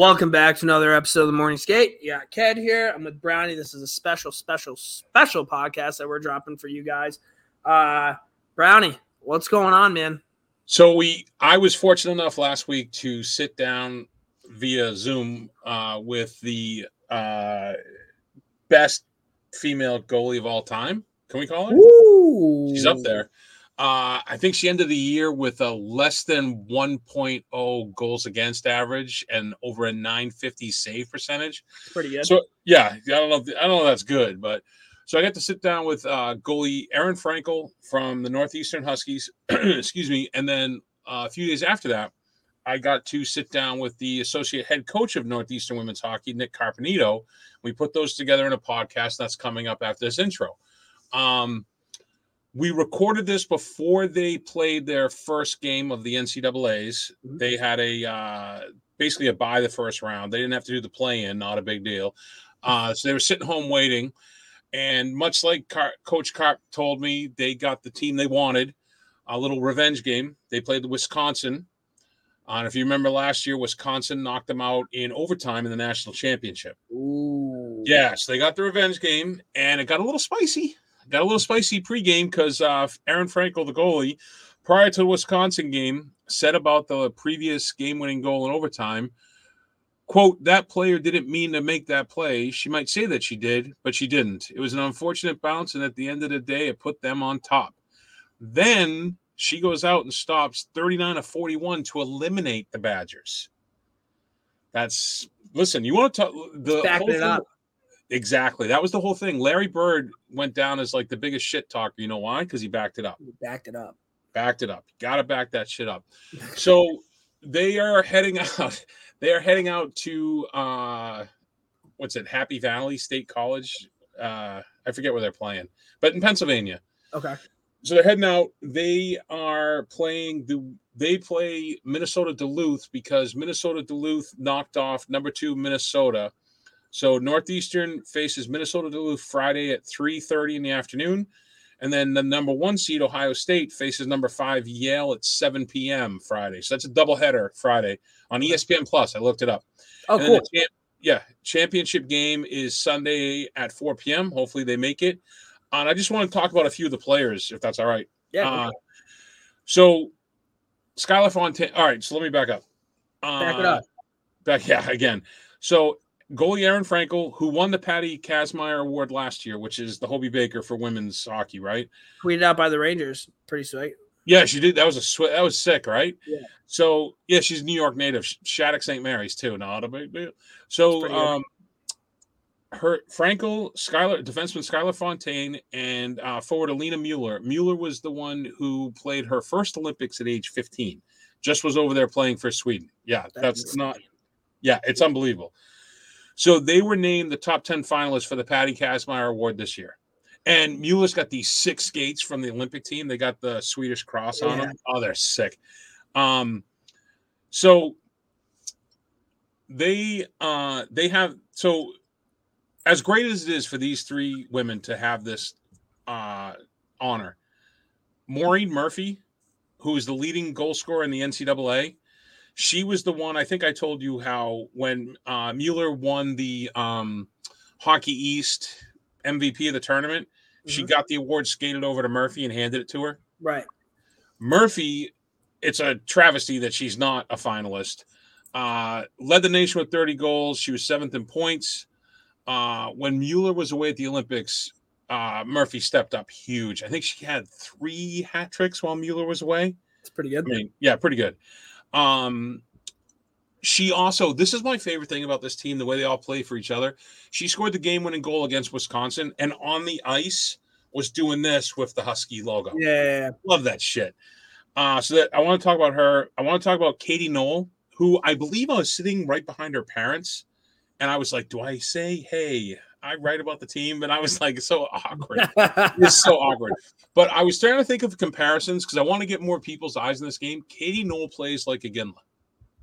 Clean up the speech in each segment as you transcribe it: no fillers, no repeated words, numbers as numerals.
Welcome back to another episode of The Morning Skate. You got Ked here. I'm with Brownie. This is a special, special, special podcast that we're dropping for you guys. Brownie, what's going on, man? So I was fortunate enough last week to sit down via Zoom with the best female goalie of all time. Can we call her? Ooh. She's up there. I think she ended the year with a less than 1.0 goals against average and over a 950 save percentage. Pretty good. So yeah, I don't know if that's good, but so I got to sit down with goalie Aerin Frankel from the Northeastern Huskies, excuse me, and then a few days after that, I got to sit down with the associate head coach of Northeastern Women's Hockey, Nick Carpenito. We put those together in a podcast that's coming up after this intro. We recorded this before they played their first game of the NCAAs. Mm-hmm. They had basically a bye the first round. They didn't have to do the play-in, not a big deal. So they were sitting home waiting. And much like Coach Carp told me, they got the team they wanted, a little revenge game. They played the Wisconsin. And if you remember last year, Wisconsin knocked them out in overtime in the national championship. Ooh. Yeah, so they got the revenge game, and it got a little spicy. Got a little spicy pregame because Aerin Frankel, the goalie, prior to the Wisconsin game, said about the previous game-winning goal in overtime, quote, "That player didn't mean to make that play. She might say that she did, but she didn't. It was an unfortunate bounce, and at the end of the day, it put them on top." Then she goes out and stops 39 of 41 to eliminate the Badgers. That's – listen, you want to talk – backing it up. Exactly. That was the whole thing. Larry Bird went down as like the biggest shit talker. You know why? Because he backed it up. Got to back that shit up. So they are heading out. They are heading out to Happy Valley State College. I forget where they're playing, but in Pennsylvania. Okay. So they're heading out. They are playing they play Minnesota Duluth because Minnesota Duluth knocked off number 2 Minnesota. So Northeastern faces Minnesota Duluth Friday at 3:30 in the afternoon. And then the number 1 seed, Ohio State, faces number 5 Yale at 7 p.m. Friday. So that's a doubleheader Friday on ESPN Plus. I looked it up. Oh, and cool. Championship game is Sunday at 4 p.m. Hopefully they make it. And I just want to talk about a few of the players, if that's all right. Yeah. So Skylar Fontaine. All right, so let me back up. So goalie Aerin Frankel, who won the Patty Kazmaier Award last year, which is the Hobie Baker for women's hockey, right? Tweeted out by the Rangers. Pretty sweet. Yeah, she did. That was that was sick, right? Yeah. So, yeah, she's a New York native. Shattuck St. Mary's, too. Not a big deal. So, defenseman Skylar Fontaine, and forward Alina Mueller. Mueller was the one who played her first Olympics at age 15. Just was over there playing for Sweden. Yeah, it's unbelievable. So they were named the top 10 finalists for the Patty Kazmaier Award this year. And Mueller's got these 6 skates from the Olympic team. They got the Swedish cross on them. Oh, they're sick. So they have – so as great as it is for these 3 women to have this honor, Maureen Murphy, who is the leading goal scorer in the NCAA, she was the one, I think I told you how, when Mueller won the Hockey East MVP of the tournament, mm-hmm. she got the award skated over to Murphy and handed it to her. Right. Murphy, it's a travesty that she's not a finalist, led the nation with 30 goals. She was 7th in points. When Mueller was away at the Olympics, Murphy stepped up huge. I think she had 3 hat tricks while Mueller was away. It's pretty good. I mean, yeah, pretty good. She also, this is my favorite thing about this team, the way they all play for each other. She scored the game-winning goal against Wisconsin, and on the ice was doing this with the Husky logo. Yeah. Love that shit. I want to talk about her. I want to talk about Katie Knoll, who I believe I was sitting right behind her parents, and I was like, do I say, hey, I write about the team? And I was like, so awkward. It's so awkward. But I was trying to think of comparisons because I want to get more people's eyes in this game. Katie Knoll plays like a Ginla.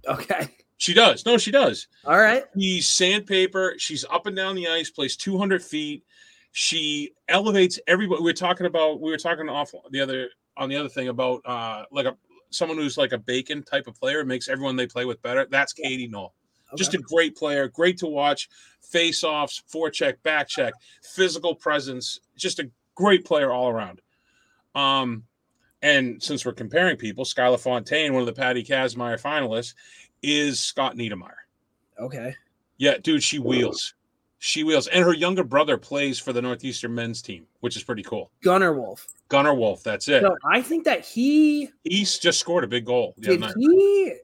Okay. She does. No, she does. All right. She's sandpaper. She's up and down the ice, plays 200 feet. She elevates everybody. We were talking on the other thing about someone who's like a Bacon type of player, makes everyone they play with better. That's Katie Knoll. Just a great player, great to watch. Face-offs, forecheck, backcheck, physical presence, just a great player all around. And since we're comparing people, Skylar Fontaine, one of the Patty Kazmaier finalists, is Scott Niedermeyer. Okay. Yeah, dude, she wheels. She wheels. And her younger brother plays for the Northeastern men's team, which is pretty cool. Gunner Wolf, that's it. So I think that he just scored a big goal.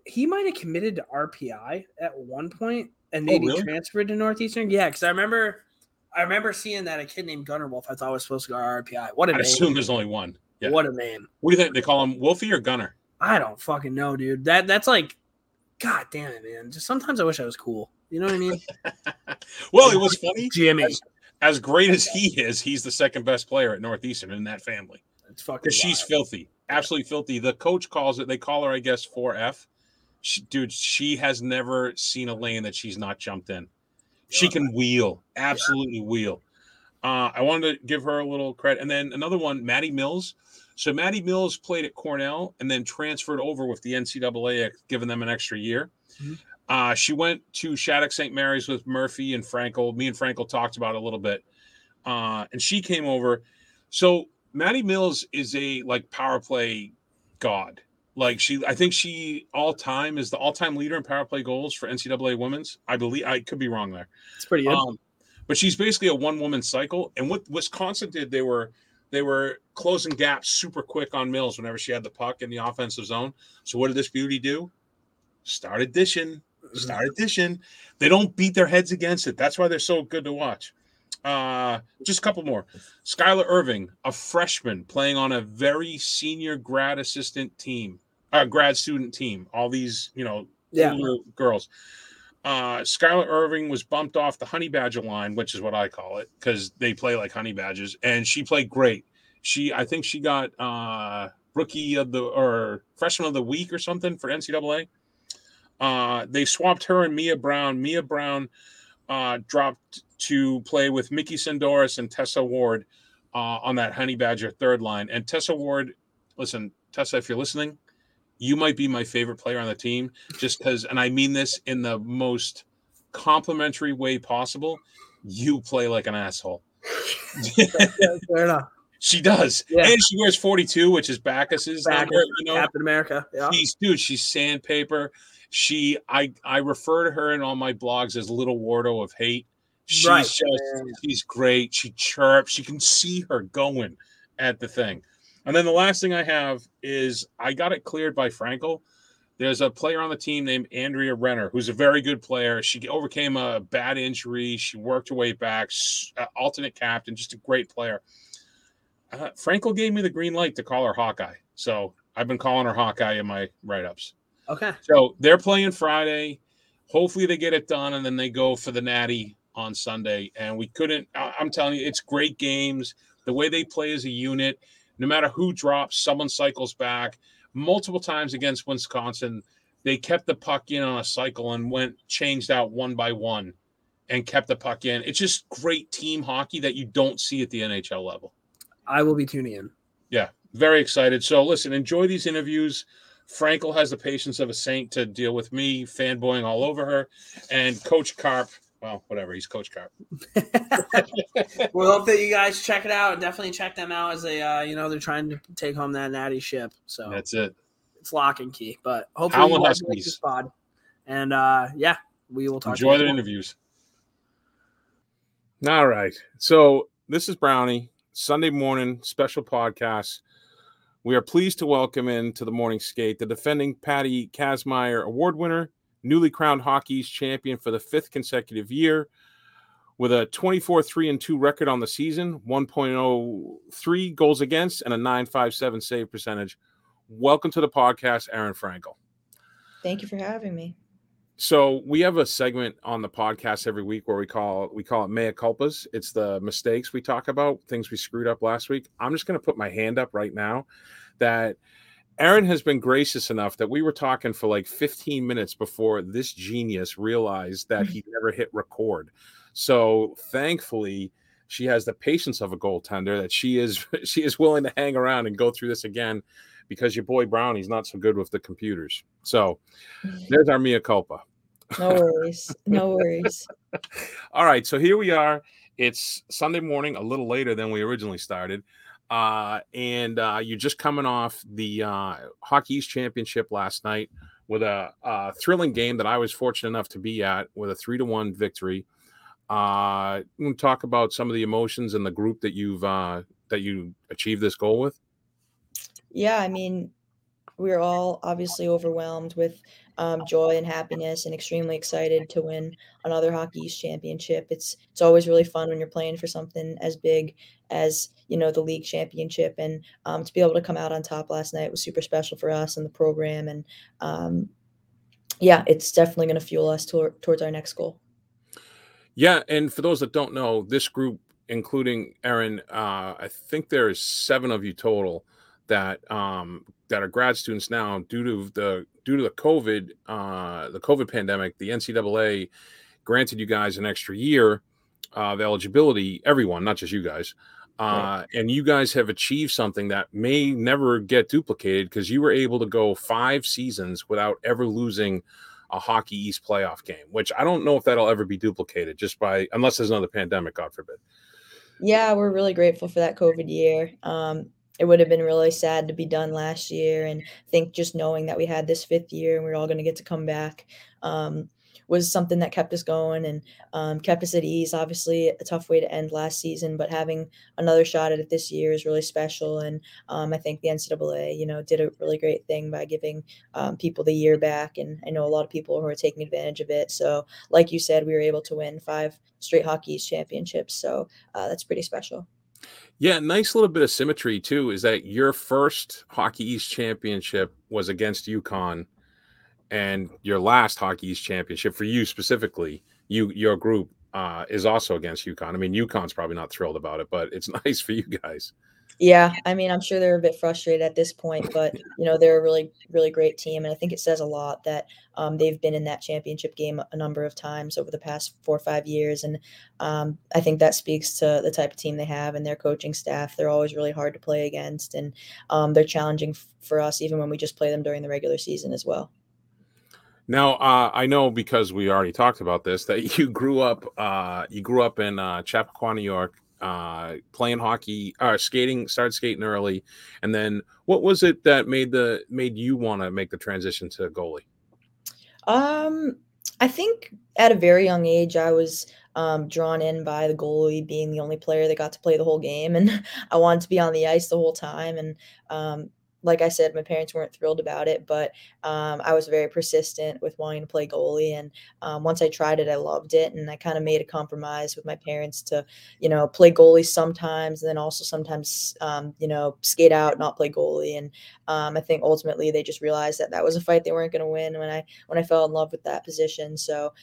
He might have committed to RPI at one point and maybe transferred to Northeastern. Yeah, because I remember seeing that a kid named Gunner Wolf I thought was supposed to go to RPI. What a name. I assume there's only one. Yeah. What a name. What do you think? They call him Wolfie or Gunner? I don't fucking know, dude. That's like, God damn it, man. Just sometimes I wish I was cool. You know what I mean? Well, it was funny. Jimmy. As great as he is, he's the second best player at Northeastern in that family. That's fucking wild. She's filthy. Absolutely filthy. The coach calls it. They call her, I guess, 4F. She has never seen a lane that she's not jumped in. She can wheel. Absolutely wheel. I wanted to give her a little credit. And then another one, Maddie Mills. So Maddie Mills played at Cornell and then transferred over with the NCAA, giving them an extra year. Mm-hmm. She went to Shattuck St. Mary's with Murphy and Frankel. Me and Frankel talked about it a little bit. And she came over. So Maddie Mills is a power play god. I think she is the all-time leader in power play goals for NCAA women's. I believe. I could be wrong there. It's pretty good. But she's basically a one-woman cycle. And what Wisconsin did, they were closing gaps super quick on Mills whenever she had the puck in the offensive zone. So what did this beauty do? Started dishing. They don't beat their heads against it. That's why they're so good to watch. Just a couple more. Skylar Irving, a freshman playing on a very senior grad student team. All these, older girls. Skylar Irving was bumped off the honey badger line, which is what I call it, because they play like honey badgers, and she played great. I think she got rookie of the or freshman of the week or something for NCAA. They swapped her and Mia Brown. Mia Brown dropped to play with Mickey Sandoris and Tessa Ward on that honey badger third line. And Tessa Ward, listen, Tessa, if you're listening, you might be my favorite player on the team just because, and I mean this in the most complimentary way possible, you play like an asshole. Fair enough. She does. Yeah. And she wears 42, which is Bacchus's number. Captain America. Yeah. She's sandpaper. I refer to her in all my blogs as Little Wardo of Hate. She's great. She chirps. She can see her going at the thing. And then the last thing I have is I got it cleared by Frankel. There's a player on the team named Andrea Renner, who's a very good player. She overcame a bad injury. She worked her way back, alternate captain, just a great player. Frankel gave me the green light to call her Hawkeye. So I've been calling her Hawkeye in my write-ups. Okay. So they're playing Friday. Hopefully they get it done, and then they go for the natty on Sunday. And I'm telling you, it's great games. The way they play as a unit – no matter who drops, someone cycles back. Multiple times against Wisconsin, they kept the puck in on a cycle and changed out one by one and kept the puck in. It's just great team hockey that you don't see at the NHL level. I will be tuning in. Yeah, very excited. So, listen, enjoy these interviews. Frankel has the patience of a saint to deal with me fanboying all over her. And Coach Carp, well, whatever, he's Coach Carp. We hope that you guys check it out. Definitely check them out as they, they're trying to take home that natty ship. So that's it. It's lock and key. But hopefully you guys like this pod. And, we will talk to you. Enjoy the interviews. All right. So this is Brownie, Sunday morning special podcast. We are pleased to welcome into the Morning Skate the defending Patty Kazmaier Award winner, newly crowned Hockey East champion for the fifth consecutive year with a 24-3-2 record on the season, 1.03 goals against, and a 9.57 save percentage. Welcome to the podcast, Aerin Frankel. Thank you for having me. So we have a segment on the podcast every week where we call it mea culpas. It's the mistakes we talk about, things we screwed up last week. I'm just going to put my hand up right now that – Aerin has been gracious enough that we were talking for 15 minutes before this genius realized that he never hit record. So thankfully, she has the patience of a goaltender that she is willing to hang around and go through this again because your boy Brownie's not so good with the computers. So there's our mea culpa. No worries. No worries. All right. So here we are. It's Sunday morning, a little later than we originally started. And you're just coming off the Hockey East Championship last night with a thrilling game that I was fortunate enough to be at with a 3-1 victory. We'll talk about some of the emotions and the group that you achieved this goal with. Yeah, I mean, we're all obviously overwhelmed with joy and happiness and extremely excited to win another Hockey East championship. It's always really fun when you're playing for something as big as, you know, the league championship, and to be able to come out on top last night was super special for us and the program. And yeah, it's definitely going to fuel us towards our next goal. Yeah. And for those that don't know, this group, including Aerin, I think there is 7 of you total that are grad students now due to the COVID pandemic. The NCAA granted you guys an extra year of eligibility, everyone, not just you guys. Right. And you guys have achieved something that may never get duplicated, because you were able to go 5 seasons without ever losing a Hockey East playoff game, which I don't know if that'll ever be duplicated, unless there's another pandemic, God forbid. Yeah, we're really grateful for that COVID year. It would have been really sad to be done last year, and I think just knowing that we had this 5th year and we were all going to get to come back was something that kept us going and kept us at ease. Obviously, a tough way to end last season, but having another shot at it this year is really special. And I think the NCAA, you know, did a really great thing by giving people the year back. And I know a lot of people who are taking advantage of it. So like you said, we were able to win 5 straight Hockey East championships. So that's pretty special. Yeah, nice little bit of symmetry, too, is that your first Hockey East championship was against UConn, and your last Hockey East championship, for you specifically, your group, is also against UConn. I mean, UConn's probably not thrilled about it, but it's nice for you guys. Yeah, I mean, I'm sure they're a bit frustrated at this point, but, you know, they're a really, really great team. And I think it says a lot that they've been in that championship game a number of times over the past 4 or 5 years. And I think that speaks to the type of team they have and their coaching staff. They're always really hard to play against, and they're challenging for us even when we just play them during the regular season as well. Now, I know, because we already talked about this, that you grew up in Chappaqua, New York, playing hockey or skating, started skating early. And then what was it that made you want to make the transition to goalie? I think at a very young age, I was drawn in by the goalie being the only player that got to play the whole game. And I wanted to be on the ice the whole time. And, like I said, my parents weren't thrilled about it, but I was very persistent with wanting to play goalie. And once I tried it, I loved it. And I kind of made a compromise with my parents to, you know, play goalie sometimes, and then also sometimes, you know, skate out, not play goalie. And I think ultimately they just realized that was a fight they weren't going to win when I fell in love with that position. So,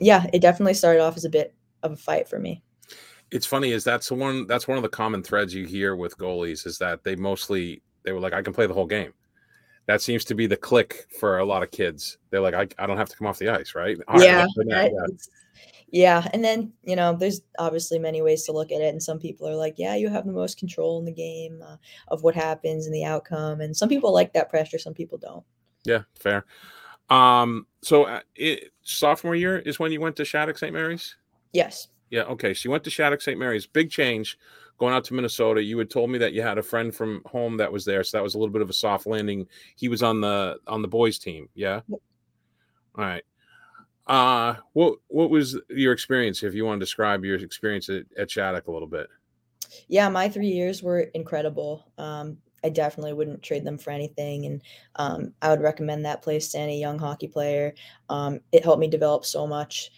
yeah, it definitely started off as a bit of a fight for me. It's funny, is that's one of the common threads you hear with goalies, is that they were like, I can play the whole game. That seems to be the click for a lot of kids. They're like, I don't have to come off the ice, right? Yeah. And then, you know, there's obviously many ways to look at it. And some people are like, yeah, you have the most control in the game of what happens and the outcome. And some people like that pressure. Some people don't. Yeah, fair. So sophomore year is when you went to Shattuck St. Mary's? Yes. Yeah, okay. So you went to Shattuck St. Mary's. Big change. Going out to Minnesota, you had told me that you had a friend from home that was there, so that was a little bit of a soft landing. He was on the boys' team, yeah. All right. What was your experience? If you want to describe your experience at Shattuck a little bit. Yeah, my 3 years were incredible. I definitely wouldn't trade them for anything, and I would recommend that place to any young hockey player. It helped me develop so much.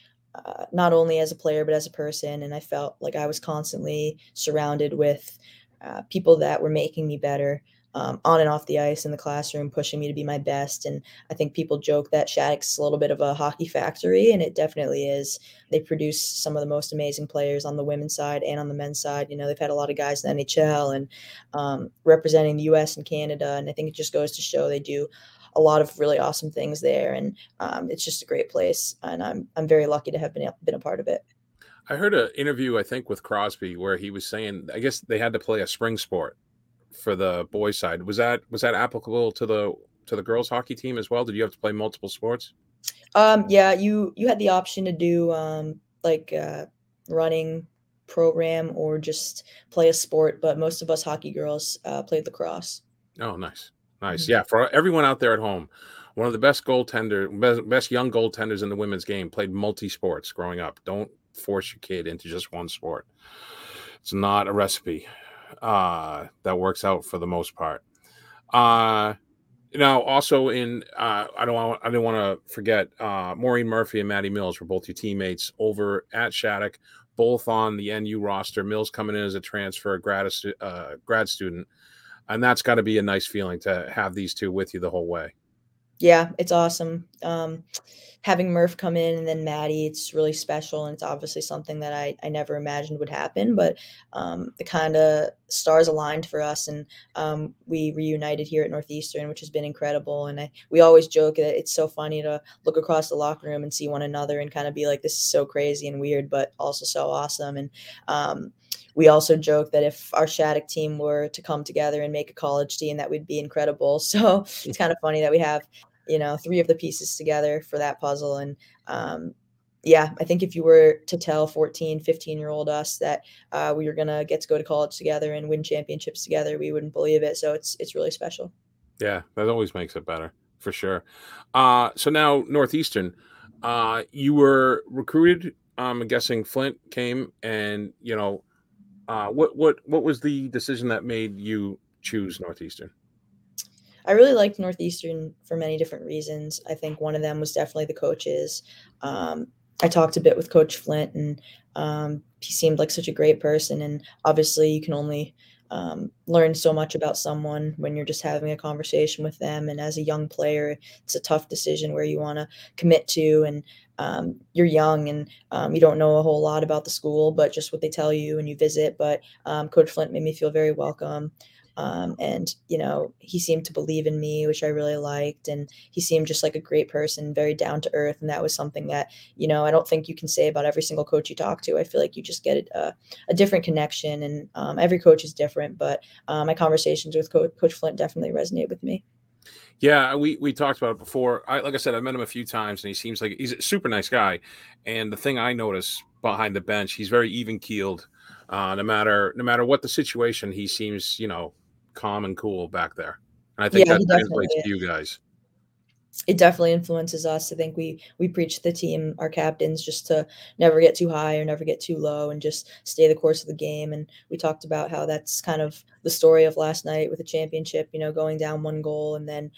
Not only as a player, but as a person. And I felt like I was constantly surrounded with people that were making me better on and off the ice, in the classroom, pushing me to be my best. And I think people joke that Shattuck's a little bit of a hockey factory, and it definitely is. They produce some of the most amazing players on the women's side and on the men's side. You know, they've had a lot of guys in the NHL and representing the U.S. and Canada. And I think it just goes to show they do a lot of really awesome things there, and it's just a great place, and I'm very lucky to have been a part of it. I heard an interview, I think, with Crosby, where he was saying, I guess they had to play a spring sport for the boys' side. Was that applicable to the girls' hockey team as well? Did you have to play multiple sports? Yeah, you had the option to do running program or just play a sport, but most of us hockey girls played lacrosse. Oh, nice. Nice. Yeah. For everyone out there at home, one of the best young goaltenders in the women's game played multi-sports growing up. Don't force your kid into just one sport. It's not a recipe that works out for the most part. I didn't want to forget Maureen Murphy and Maddie Mills were both your teammates over at Shattuck, both on the NU roster. Mills coming in as a transfer grad student. And that's got to be a nice feeling to have these two with you the whole way. Yeah, it's awesome. Having Murph come in and then Maddie, it's really special. And it's obviously something that I never imagined would happen, but the kind of stars aligned for us. And we reunited here at Northeastern, which has been incredible. And we always joke that it's so funny to look across the locker room and see one another and kind of be like, this is so crazy and weird, but also so awesome. And we also joke that if our Shattuck team were to come together and make a college team, that would be incredible. So it's kind of funny that we have, three of the pieces together for that puzzle. And I think if you were to tell 14, 15-year-old us that we were going to get to go to college together and win championships together, we wouldn't believe it. So it's really special. Yeah, that always makes it better, for sure. So now Northeastern, you were recruited. I'm guessing Flint came and, what was the decision that made you choose Northeastern? I really liked Northeastern for many different reasons. I think one of them was definitely the coaches. I talked a bit with Coach Flint, and he seemed like such a great person. And obviously you can only learn so much about someone when you're just having a conversation with them. And as a young player, it's a tough decision where you want to commit to, and you're young and you don't know a whole lot about the school, but just what they tell you and you visit. But Coach Flint made me feel very welcome. And he seemed to believe in me, which I really liked. And he seemed just like a great person, very down to earth. And that was something that, I don't think you can say about every single coach you talk to. I feel like you just get a different connection, and every coach is different. But my conversations with Coach Flint definitely resonate with me. Yeah, we talked about it before. Like I said, I've met him a few times, and he seems like he's a super nice guy. And the thing I notice behind the bench, he's very even-keeled. No matter what the situation, he seems, calm and cool back there. And I think that translates to you guys. It definitely influences us. I think we preach the team, our captains, just to never get too high or never get too low and just stay the course of the game. And we talked about how that's kind of the story of last night with the championship, going down one goal and then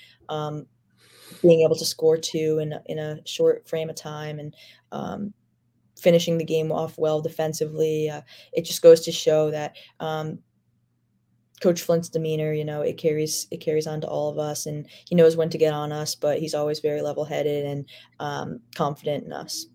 being able to score two in a short frame of time, and finishing the game off well defensively. It just goes to show that Coach Flint's demeanor, it carries on to all of us, and he knows when to get on us, but he's always very level-headed and confident in us.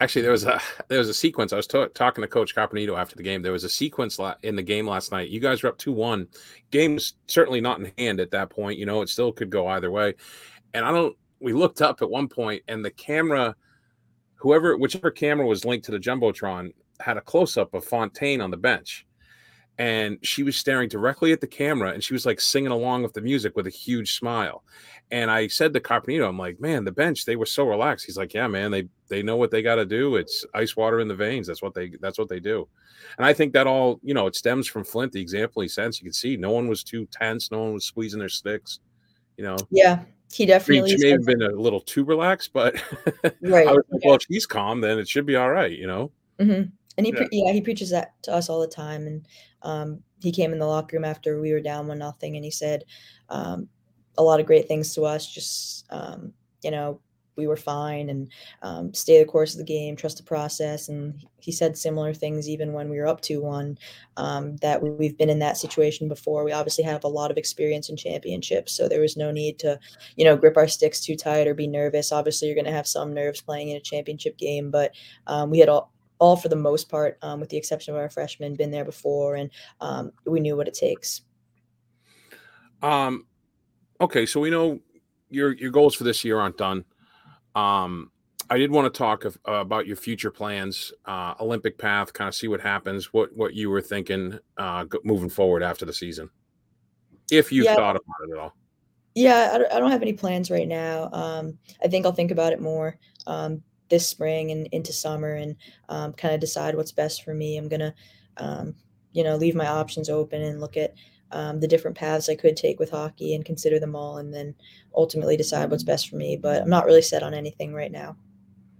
Actually, there was a sequence. I was talking to Coach Carpenito after the game. There was a sequence in the game last night. You guys were up 2-1. Game was certainly not in hand at that point. It still could go either way. And we looked up at one point, and the camera, whichever camera was linked to the Jumbotron, had a close-up of Fontaine on the bench. And she was staring directly at the camera, and she was like singing along with the music with a huge smile. And I said to Carpenito, I'm like, man, the bench, they were so relaxed. He's like, yeah, man, they know what they got to do. It's ice water in the veins. That's what they do. And I think that all, it stems from Flint, the example he sends. You can see no one was too tense. No one was squeezing their sticks, Yeah, he definitely. She may have been a little too relaxed, but right. I was like, well, if she's calm, then it should be all right, Mm-hmm. And he preaches that to us all the time. And he came in the locker room after we were down 1-0, and he said a lot of great things to us. Just we were fine, and stay the course of the game, trust the process. And he said similar things even when we were up 2-1, that we've been in that situation before. We obviously have a lot of experience in championships, so there was no need to, grip our sticks too tight or be nervous. Obviously, you're going to have some nerves playing in a championship game, but we had all for the most part, with the exception of our freshmen, been there before, and we knew what it takes. Okay, so we know your goals for this year aren't done. I did want to talk about your future plans, Olympic path, kind of see what happens, what you were thinking moving forward after the season, if you've thought about it at all. Yeah, I don't have any plans right now. I think I'll think about it more this spring and into summer, and kind of decide what's best for me. I'm going to, leave my options open and look at the different paths I could take with hockey and consider them all, and then ultimately decide what's best for me. But I'm not really set on anything right now.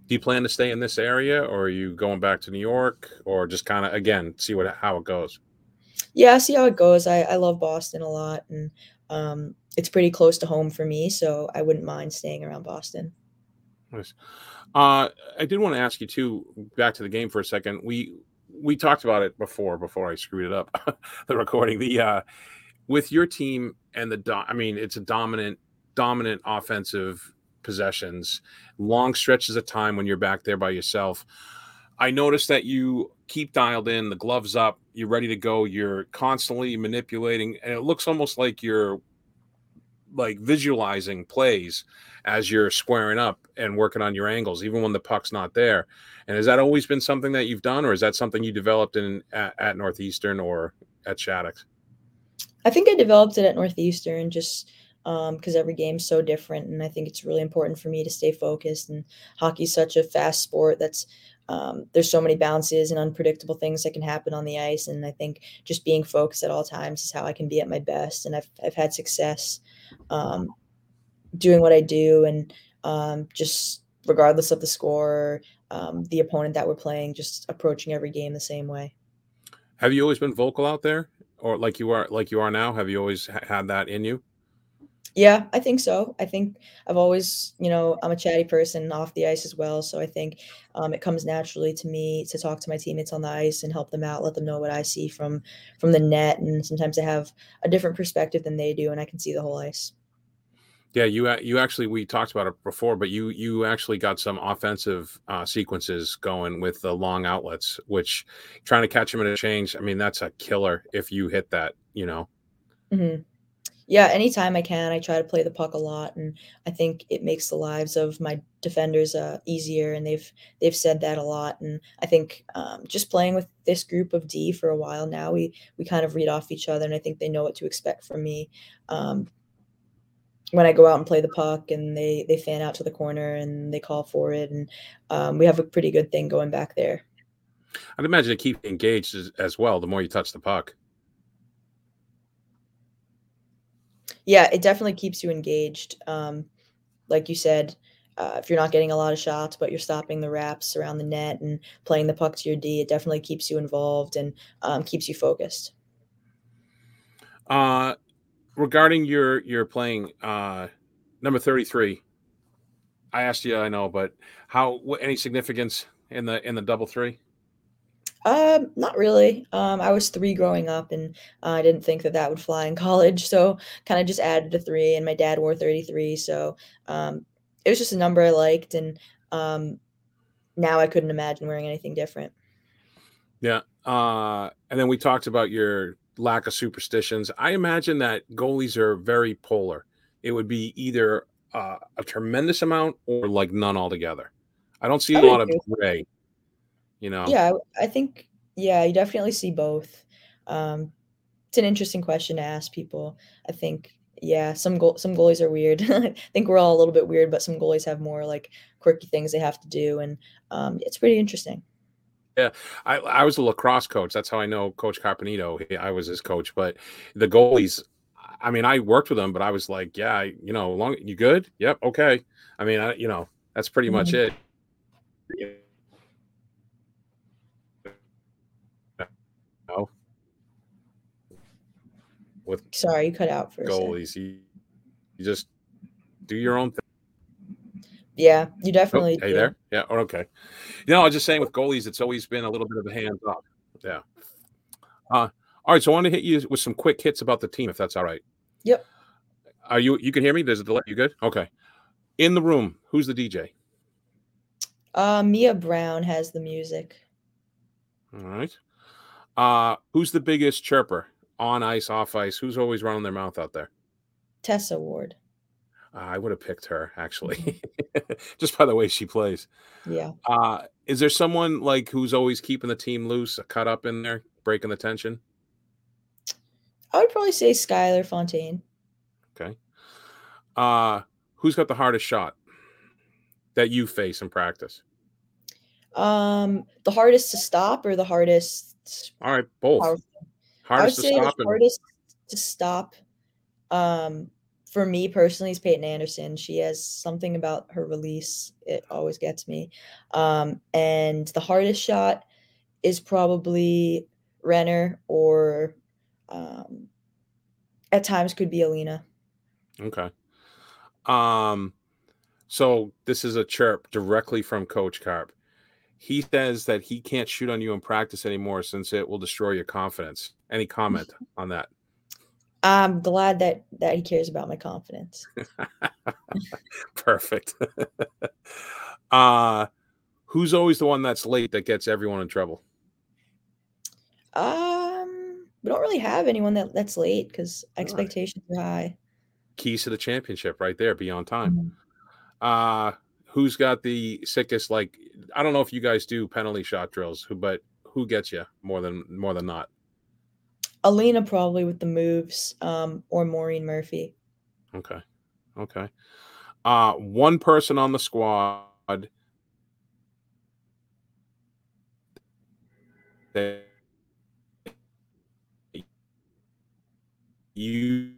Do you plan to stay in this area, or are you going back to New York, or just kind of, again, see how it goes? Yeah, I see how it goes. I love Boston a lot, and it's pretty close to home for me, so I wouldn't mind staying around Boston. Nice. I did want to ask you, too, back to the game for a second. We talked about it before I screwed it up, the recording. With your team and it's a dominant offensive possessions, long stretches of time when you're back there by yourself. I noticed that you keep dialed in, the gloves up, you're ready to go, you're constantly manipulating, and it looks almost like you're like visualizing plays as you're squaring up and working on your angles, even when the puck's not there. And has that always been something that you've done, or is that something you developed at Northeastern or at Shattuck? I think I developed it at Northeastern just because every game's so different. And I think it's really important for me to stay focused, and hockey's such a fast sport that's there's so many bounces and unpredictable things that can happen on the ice. And I think just being focused at all times is how I can be at my best. And I've had success doing what I do, and just regardless of the score, the opponent that we're playing, just approaching every game the same way. Have you always been vocal out there, or like you are now? Have you always had that in you? Yeah, I think so. I think I've always, I'm a chatty person off the ice as well. So I think it comes naturally to me to talk to my teammates on the ice and help them out, let them know what I see from the net. And sometimes I have a different perspective than they do, and I can see the whole ice. Yeah, you actually, we talked about it before, but you actually got some offensive sequences going with the long outlets, which trying to catch them in a change. I mean, that's a killer if you hit that, Mm-hmm. Yeah, anytime I can, I try to play the puck a lot, and I think it makes the lives of my defenders easier, and they've said that a lot. And I think just playing with this group of D for a while now, we kind of read off each other, and I think they know what to expect from me when I go out and play the puck, and they fan out to the corner and they call for it, and we have a pretty good thing going back there. I'd imagine it keeps engaged as well the more you touch the puck. Yeah, it definitely keeps you engaged. Like you said, if you're not getting a lot of shots, but you're stopping the wraps around the net and playing the puck to your D, it definitely keeps you involved and keeps you focused. Regarding your playing, number 33, I asked you, I know, but any significance in the double three? Not really. I was 3 growing up, and I didn't think that would fly in college. So kind of just added a 3, and my dad wore 33. So, it was just a number I liked. And, now I couldn't imagine wearing anything different. Yeah. And then we talked about your lack of superstitions. I imagine that goalies are very polar. It would be either a tremendous amount or like none altogether. I don't see a lot of gray. Yeah, I think, you definitely see both. It's an interesting question to ask people. I think, some goalies are weird. I think we're all a little bit weird, but some goalies have more like quirky things they have to do. And it's pretty interesting. Yeah, I was a lacrosse coach. That's how I know Coach Carpenito. I was his coach. But the goalies, I mean, I worked with them, but I was like, you good? Yep, okay. I mean, that's pretty much it. Yeah. No. Sorry, you cut out for goalies. You just do your own thing. Yeah, you definitely do. Hey there? Yeah, okay. I was just saying with goalies, it's always been a little bit of a hands up. Yeah. All right, so I want to hit you with some quick hits about the team, if that's all right. Yep. Are you can hear me? There's a delay. You good? Okay. In the room, who's the DJ? Mia Brown has the music. All right. Who's the biggest chirper on ice, off ice? Who's always running their mouth out there? Tessa Ward. I would have picked her, actually, just by the way she plays. Yeah. Is there someone like who's always keeping the team loose, a cut up in there, breaking the tension? I would probably say Skylar Fontaine. Okay. Who's got the hardest shot that you face in practice? The hardest to stop or the hardest? All right, both. Hardest to stop. Hardest to stop. For me personally, is Peyton Anderson. She has something about her release. It always gets me. And the hardest shot is probably Renner or at times could be Alina. Okay. So this is a chirp directly from Coach Carp. He says that he can't shoot on you in practice anymore since it will destroy your confidence. Any comment on that? I'm glad that he cares about my confidence. Perfect. Who's always the one that's late that gets everyone in trouble? We don't really have anyone that's late because expectations are high. Keys to the championship right there, be on time. Mm-hmm. Who's got the sickest, I don't know if you guys do penalty shot drills, but who gets you more than not? Alina probably with the moves, or Maureen Murphy. Okay. One person on the squad that you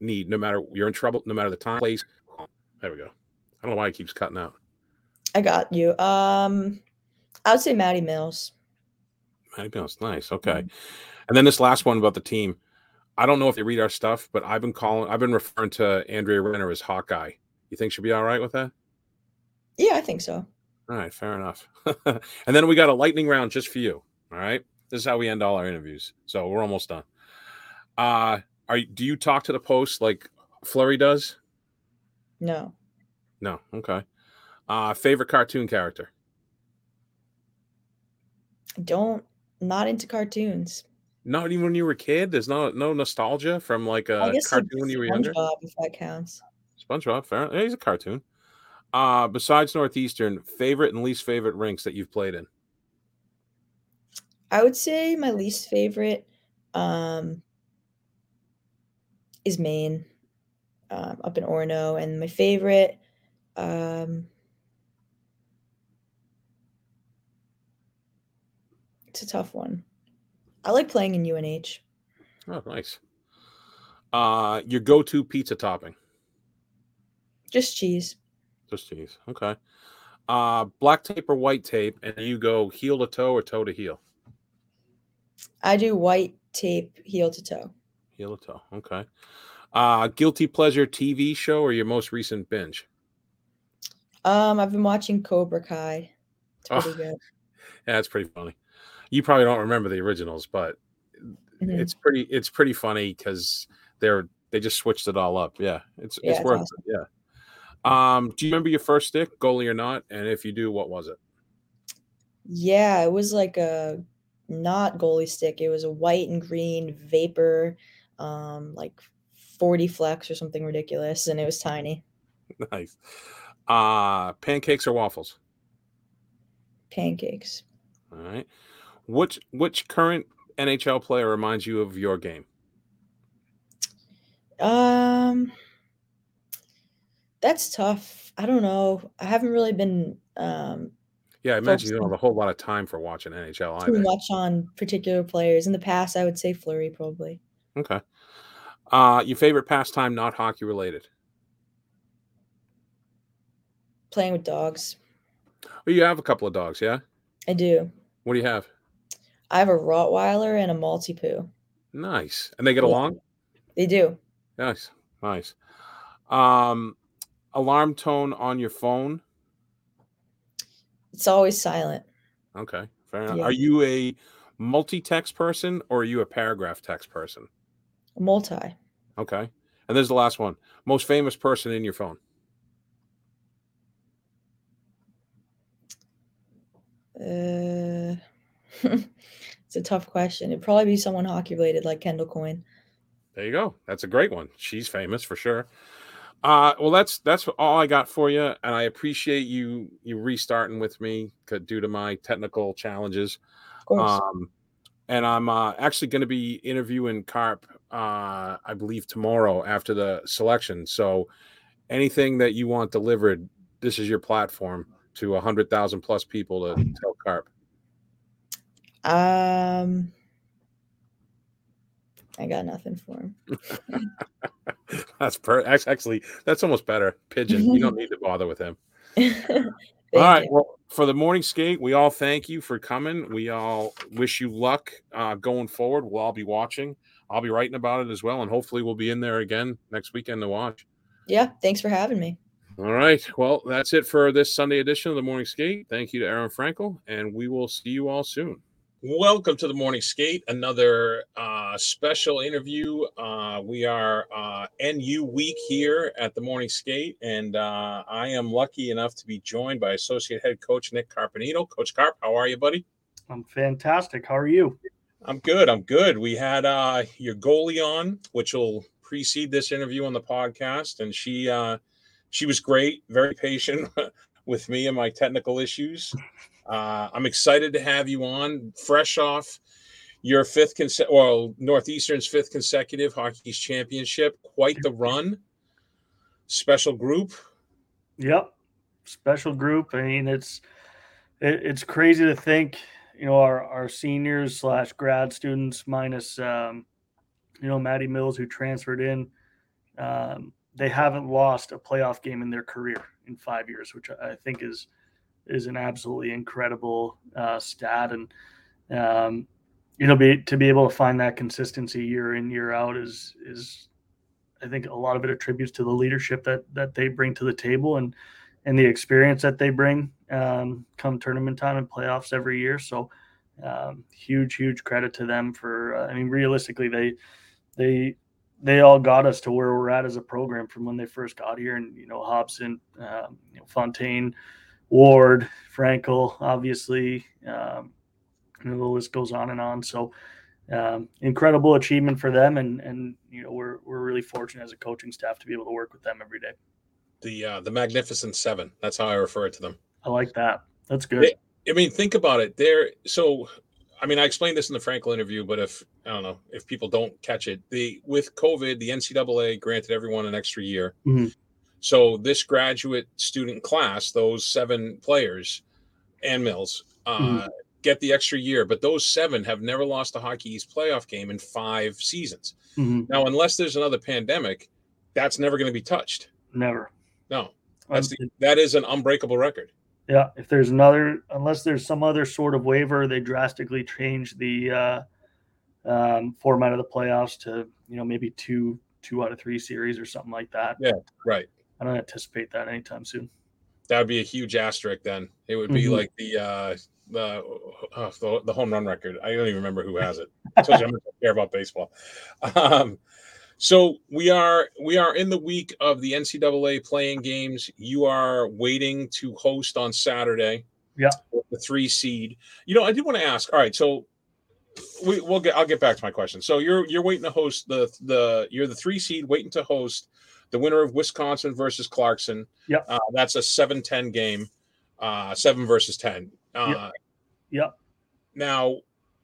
need, no matter you're in trouble, no matter the time, place. There we go. I don't know why it keeps cutting out. I got you. I would say Maddie Mills. Maddie Mills, nice. Okay. Mm-hmm. And then this last one about the team. I don't know if they read our stuff, but I've been referring to Andrea Renner as Hawkeye. You think she'll be all right with that? Yeah, I think so. All right, fair enough. And then we got a lightning round just for you. All right. This is how we end all our interviews. So we're almost done. Do you talk to the post like Flurry does? No. Okay. Favorite cartoon character? Not into cartoons. Not even when you were a kid? There's no nostalgia from a cartoon when you were younger? SpongeBob, if that counts. SpongeBob, fair enough. Yeah, he's a cartoon. Besides Northeastern, favorite and least favorite rinks that you've played in? I would say my least favorite is Maine, up in Orono. And my favorite... it's a tough one. I like playing in UNH. Oh, nice. Your go-to pizza topping? Just cheese. Okay. Black tape or white tape, and you go heel to toe or toe to heel? I do white tape, heel to toe. Heel to toe. Okay. Guilty pleasure TV show or your most recent binge? I've been watching Cobra Kai. It's pretty good. Yeah, it's pretty funny. You probably don't remember the originals, but it's pretty funny because they just switched it all up. Yeah, it's worth awesome. It. Yeah. Do you remember your first stick, goalie or not? And if you do, what was it? Yeah, it was like a not goalie stick. It was a white and green Vapor, 40 flex or something ridiculous, and it was tiny. Nice. Pancakes or waffles? Pancakes. All right. Which current NHL player reminds you of your game? That's tough. I don't know. I haven't really been. I imagine you don't have a whole lot of time for watching NHL either. Too much on particular players. In the past, I would say Fleury probably. Okay. Your favorite pastime, not hockey related? Playing with dogs. Well, you have a couple of dogs, yeah? I do. What do you have? I have a Rottweiler and a Maltipoo. Nice. And they get along? They do. Nice. Alarm tone on your phone? It's always silent. Okay. Fair enough. Yeah. Are you a multi-text person or are you a paragraph text person? Multi. Okay. And there's the last one. Most famous person in your phone? It's a tough question. It'd probably be someone hockey related like Kendall Coyne. There you go. That's a great one. She's famous for sure. Well, that's all I got for you. And I appreciate you restarting with me due to my technical challenges. Of course. And I'm actually going to be interviewing Carp I believe tomorrow after the selection. So anything that you want delivered, this is your platform to 100,000 plus people to tell Carp. I got nothing for him. That's perfect. Actually, that's almost better. Pigeon, you don't need to bother with him. All right. You. Well, for the morning skate, we all thank you for coming. We all wish you luck going forward. We'll all be watching. I'll be writing about it as well, and hopefully we'll be in there again next weekend to watch. Yeah. Thanks for having me. All right. Well, that's it for this Sunday edition of The Morning Skate. Thank you to Aerin Frankel, and we will see you all soon. Welcome to The Morning Skate, another special interview. We are NU week here at The Morning Skate, and I am lucky enough to be joined by Associate Head Coach Nick Carpenito. Coach Carp, how are you, buddy? I'm fantastic. How are you? I'm good. We had your goalie on, which will precede this interview on the podcast, and she was great, very patient with me and my technical issues. I'm excited to have you on, fresh off your Northeastern's fifth consecutive Hockey East championship. Quite the run. Special group. Yep, special group. I mean, it's crazy to think, you know, our seniors / grad students minus, you know, Maddie Mills, who transferred in, they haven't lost a playoff game in their career in 5 years, which I think is an absolutely incredible stat. And, you know, to be able to find that consistency year in, year out is I think a lot of it attributes to the leadership that they bring to the table and the experience that they bring come tournament time and playoffs every year. So huge credit to them for, I mean, realistically, they all got us to where we're at as a program from when they first got here. And, you know, Hobson, you know, Fontaine, Ward, Frankel, obviously, you know, the list goes on and on. So incredible achievement for them. And, you know, we're really fortunate as a coaching staff to be able to work with them every day. The Magnificent Seven. That's how I refer to them. I like that. That's good. I mean, think about it there. So, I mean, I explained this in the Frankel interview, but if people don't catch it, with COVID, the NCAA granted everyone an extra year. Mm-hmm. So this graduate student class, those 7 players and Mills get the extra year, but those 7 have never lost a Hockey East playoff game in 5 seasons. Mm-hmm. Now, unless there's another pandemic, that's never going to be touched. Never. No, that is an unbreakable record. Yeah, if there's unless there's some other sort of waiver, they drastically change the format of the playoffs to, you know, maybe two out of 3 series or something like that. Yeah, right. I don't anticipate that anytime soon. That would be a huge asterisk. Then it would be like the home run record. I don't even remember who has it. I told you I don't care about baseball. So we are in the week of the NCAA play-in games. You are waiting to host on Saturday. Yeah. The 3 seed. You know, I did want to ask. All right, so I'll get back to my question. So you're waiting to host you're the 3 seed, waiting to host the winner of Wisconsin versus Clarkson. Yeah. That's a 7-10 game. 7 versus 10. Yep. Now,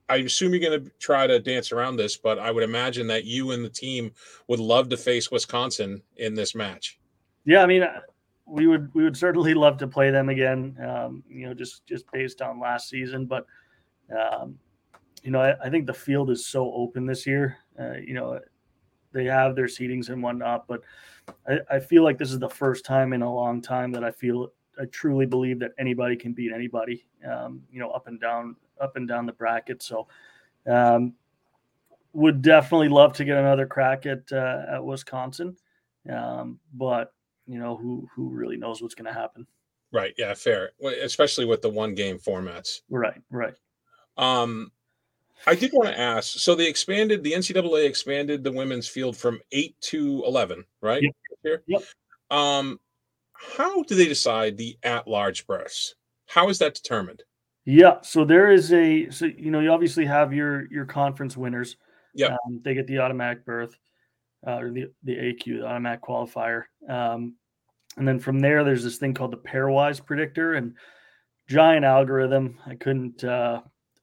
I assume you're going to try to dance around this, but I would imagine that you and the team would love to face Wisconsin in this match. Yeah, I mean, we would certainly love to play them again, you know, just based on last season. But, you know, I think the field is so open this year. You know, they have their seedings and whatnot, but I feel like this is the first time in a long time that I truly believe that anybody can beat anybody, you know, up and down the bracket. So would definitely love to get another crack at Wisconsin. But, you know, who really knows what's going to happen? Right. Yeah, fair. Especially with the 1-game formats. Right. I did want to ask, so the NCAA expanded the women's field from 8 to 11, right? Yep. How do they decide the at-large berths? How is that determined? Yeah, so there is you know, you obviously have your conference winners. Yeah, they get the automatic berth, or the AQ, the automatic qualifier. And then from there, there's this thing called the pairwise predictor, and giant algorithm. I couldn't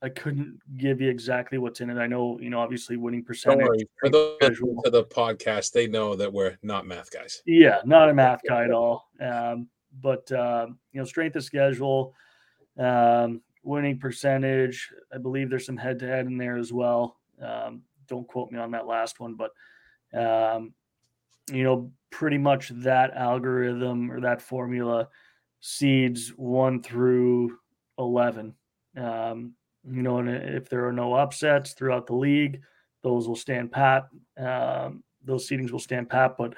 I couldn't give you exactly what's in it. I know, you know, obviously winning percentage. Don't worry. For those listening to the podcast, they know that we're not math guys. Yeah, not a math guy at all. You know, strength of schedule, winning percentage. I believe there's some head-to-head in there as well. Don't quote me on that last one, but, you know, pretty much that algorithm or that formula seeds 1 through 11. You know, and if there are no upsets throughout the league, those will stand pat. Those seedings will stand pat. But,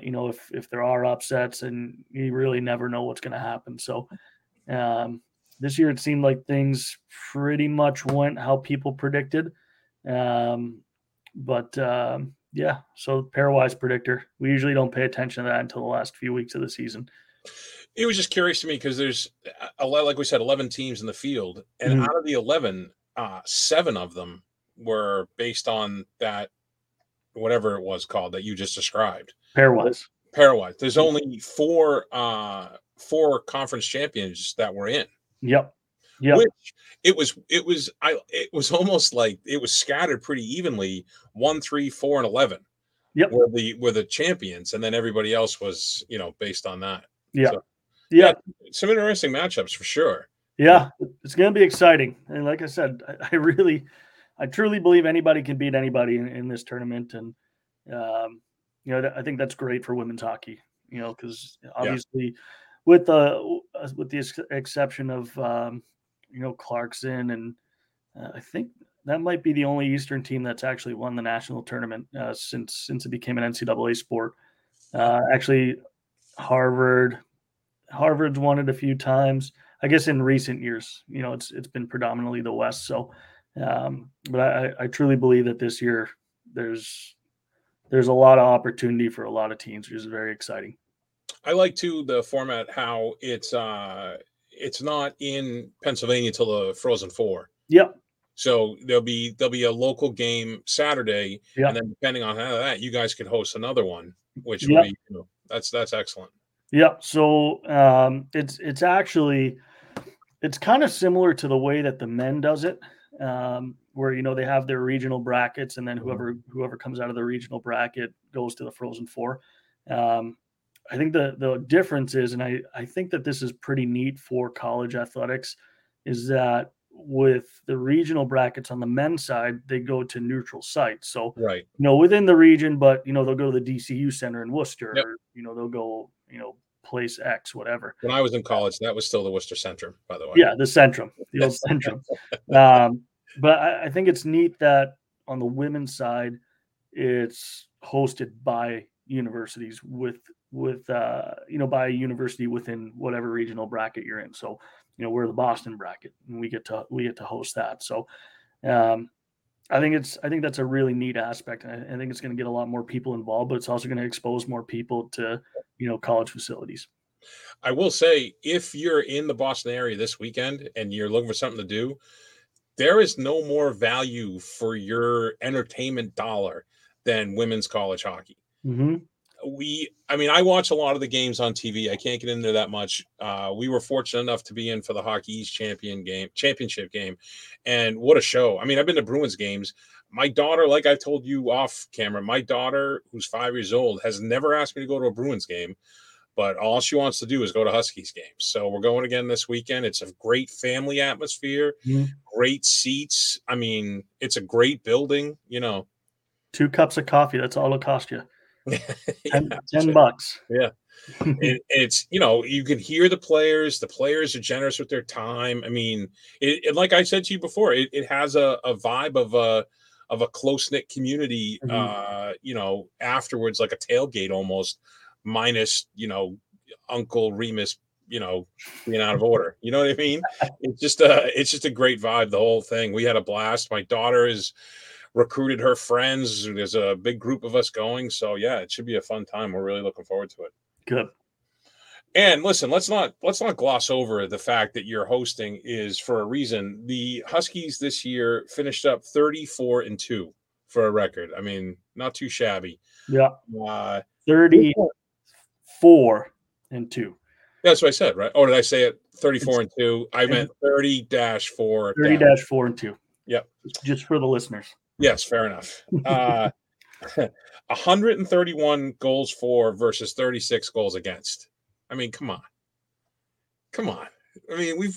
you know, if there are upsets, and you really never know what's going to happen. So this year it seemed like things pretty much went how people predicted. Yeah, so pairwise predictor. We usually don't pay attention to that until the last few weeks of the season. It was just curious to me because there's a lot, like we said, 11 teams in the field, and out of the 11, 7 of them were based on that, whatever it was called that you just described. Pairwise. There's only four conference champions that were in. Yep. Which it was almost like it was scattered pretty evenly, 1, 3, 4, and 11. Yep. Were the champions, and then everybody else was, you know, based on that. Yeah. So, yeah. Some interesting matchups for sure. Yeah. It's going to be exciting. And like I said, I truly believe anybody can beat anybody in this tournament. And, you know, I think that's great for women's hockey, you know, because obviously with the exception of, you know, Clarkson, and I think that might be the only Eastern team that's actually won the national tournament since it became an NCAA sport. Actually, Harvard's won it a few times, I guess, in recent years. You know, it's been predominantly the West. So, but I truly believe that this year there's a lot of opportunity for a lot of teams, which is very exciting. I like too the format, how it's not in Pennsylvania till the Frozen Four. Yep. So there'll be a local game Saturday, and then depending on how that, you guys could host another one, which would be, you know, that's excellent. Yeah. So it's actually, it's kind of similar to the way that the men does it, where, you know, they have their regional brackets, and then whoever comes out of the regional bracket goes to the Frozen Four. I think the difference is, and I think that this is pretty neat for college athletics, is that with the regional brackets on the men's side, they go to neutral sites. So, you know, within the region, but, you know, they'll go to the DCU Center in Worcester, or, you know, they'll go, you know, place X, whatever. When I was in college, that was still the Worcester Centrum, by the way. Yeah, the Centrum, the old Centrum. But I think it's neat that on the women's side, it's hosted by universities with you know, by a university within whatever regional bracket you're in. So, you know, we're the Boston bracket, and we get to host that. So I think that's a really neat aspect. I think it's going to get a lot more people involved, but it's also going to expose more people to, you know, college facilities. I will say, if you're in the Boston area this weekend and you're looking for something to do, there is no more value for your entertainment dollar than women's college hockey. Mm-hmm. I watch a lot of the games on TV. I can't get in there that much. We were fortunate enough to be in for the Hockey East championship game, and what a show. I mean, I've been to Bruins games. My daughter, like I told you off camera, my daughter, who's 5 years old, has never asked me to go to a Bruins game, but all she wants to do is go to Huskies games. So we're going again this weekend. It's a great family atmosphere, great seats. I mean, it's a great building, you know. 2 cups of coffee, that's all it cost you. $10. Yeah. It's, you know, you can hear the players. The players are generous with their time. I mean, it like I said to you before, it has a vibe of a close-knit community, you know, afterwards, like a tailgate almost, minus, you know, Uncle Remus, you know, being out of order. You know what I mean? It's just a great vibe, the whole thing. We had a blast. My daughter is recruited her friends. There's a big group of us going. So yeah, it should be a fun time. We're really looking forward to it. Good. And listen, let's not gloss over the fact that your hosting is for a reason. The Huskies this year finished up 34-2 for a record. I mean, not too shabby. Yeah. 34-2. That's what I said, right? Oh, did I say it 34-2. I meant 30-4. 30-4 and 2. Yep. Just for the listeners. Yes, fair enough. 131 goals for versus 36 goals against. I mean, come on. Come on. I mean,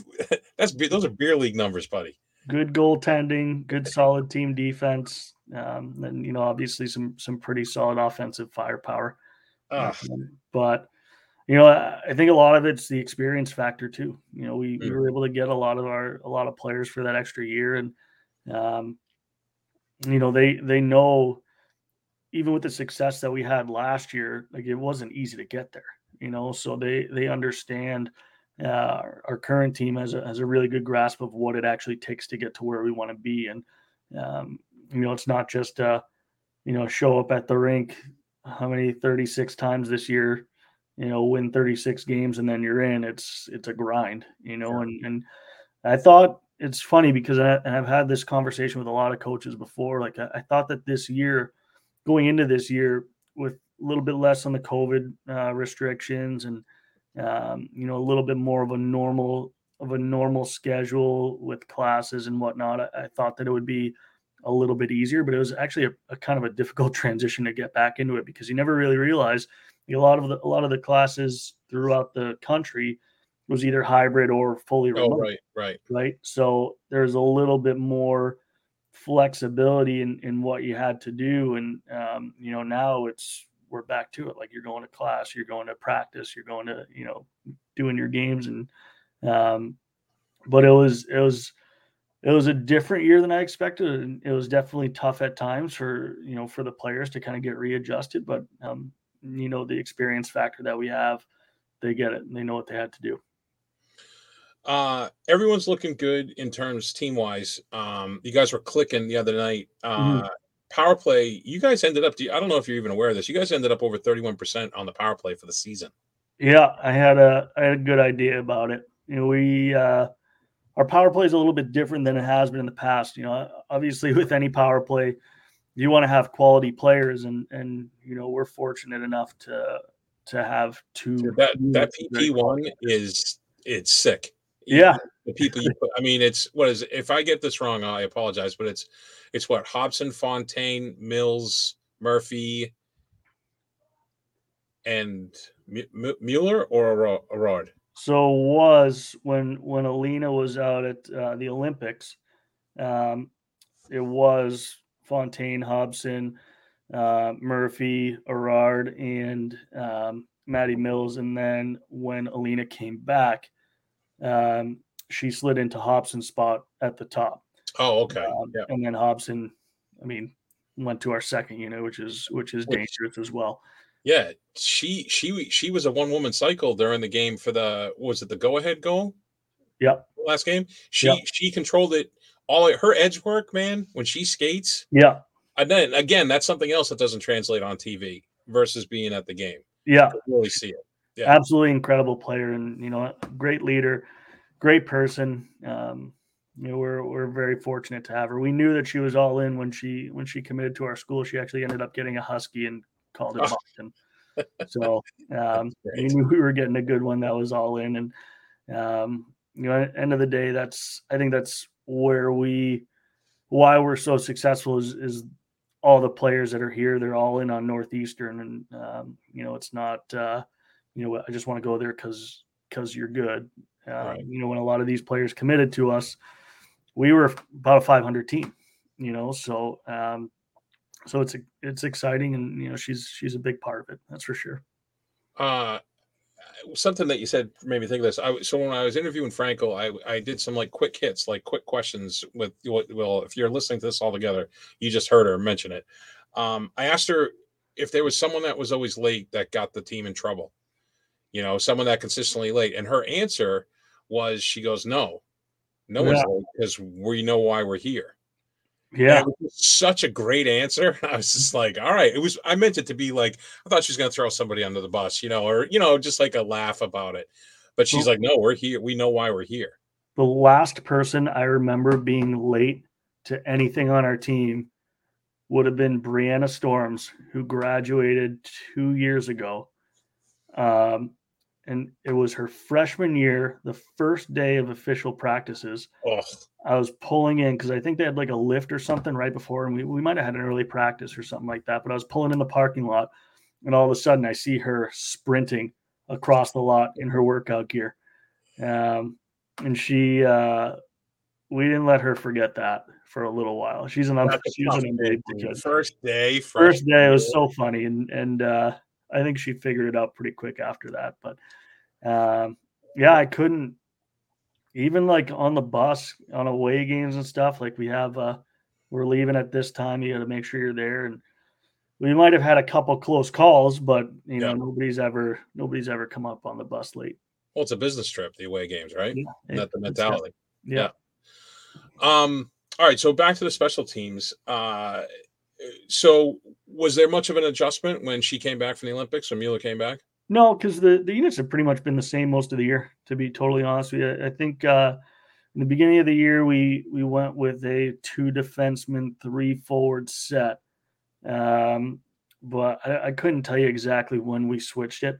those are beer league numbers, buddy. Good goaltending, good solid team defense, and obviously some pretty solid offensive firepower. But I think a lot of it's the experience factor too. We were able to get a lot of players for that extra year, and they know even with the success that we had last year, like it wasn't easy to get there. So they understand. Our current team has a really good grasp of what it actually takes to get to where we want to be. And, it's not just, show up at the rink, 36 times this year, win 36 games and then you're in. It's a grind, sure. And I thought it's funny because I've had this conversation with a lot of coaches before. Like I thought that this year, going into this year with a little bit less on the COVID restrictions and, a little bit more of a normal schedule with classes and whatnot. I thought that it would be a little bit easier, but it was actually a kind of a difficult transition to get back into it because you never really realize a lot of the classes throughout the country was either hybrid or fully remote. Oh, right. So there's a little bit more flexibility in what you had to do, and now we're back to it. Like you're going to class, you're going to practice, you're going to, doing your games. And, but it was a different year than I expected. And it was definitely tough at times for the players to kind of get readjusted, but, the experience factor that we have, they get it and they know what they had to do. Everyone's looking good in terms team-wise. You guys were clicking the other night, mm-hmm. Power play, you guys ended up, I don't know if you're even aware of this, you guys ended up over 31% on the power play for the season. Yeah, I had a good idea about it. Our power play is a little bit different than it has been in the past. Obviously with any power play, you want to have quality players, and we're fortunate enough to have two. That PP one is, it's sick. Yeah. The people you put, it's what is it? If I get this wrong, I apologize, but it's what Hobson, Fontaine, Mills, Murphy, and Mueller or Aurard. So was when Alina was out at the Olympics, it was Fontaine, Hobson, Murphy, Aurard, and Maddie Mills. And then when Alina came back, she slid into Hobson's spot at the top. Oh, okay. Yep. And then Hobson, went to our second unit, which is dangerous as well. Yeah, she was a one-woman cycle during the game for the go-ahead goal? Yep. Last game? She controlled it all. Her edge work, man, when she skates. Yeah. And then, again, that's something else that doesn't translate on TV versus being at the game. Yeah. You really see it. Yeah. Absolutely incredible player and, great leader, great person. We're very fortunate to have her. We knew that she was all in when she committed to our school. She actually ended up getting a Husky and called it Boston. So we knew we were getting a good one that was all in. And, at the end of the day, I think that's why we're so successful is all the players that are here. They're all in on Northeastern. And, it's not, I just want to go there because you're good. Right. When a lot of these players committed to us, we were about a 500 team, so it's exciting. And, she's a big part of it. That's for sure. Something that you said made me think of this. So when I was interviewing Frankel, I did some quick hits, quick questions with, well, if you're listening to this all together, you just heard her mention it. I asked her if there was someone that was always late that got the team in trouble, someone that consistently late. And her answer was, she goes, no one's late because we know why we're here. Yeah. It was such a great answer. I was just like, all right, I meant it to be I thought she was going to throw somebody under the bus, just a laugh about it. But she's no, we're here. We know why we're here. The last person I remember being late to anything on our team would have been Brianna Storms, who graduated 2 years ago. and it was her freshman year, the first day of official practices. Ugh. I was pulling in because I think they had like a lift or something right before, and we might have had an early practice or something like that, but I was pulling in the parking lot, and all of a sudden I see her sprinting across the lot in her workout gear. And she we didn't let her forget that for a little while. She's an amazing kid. First day, it was so funny, and I think she figured it out pretty quick after that. But I couldn't even like on the bus on away games and stuff. Like we have, we're leaving at this time. You got to make sure you're there, and we might have had a couple close calls, but you know nobody's ever come up on the bus late. Well, it's a business trip, the away games, right? Yeah, not the mentality. Yeah. All right. So back to the special teams. So was there much of an adjustment when she came back from the Olympics, when Mueller came back? No, because the units have pretty much been the same most of the year, to be totally honest with you. I think in the beginning of the year, we went with a 2 defenseman, 3 forward set. But I couldn't tell you exactly when we switched it.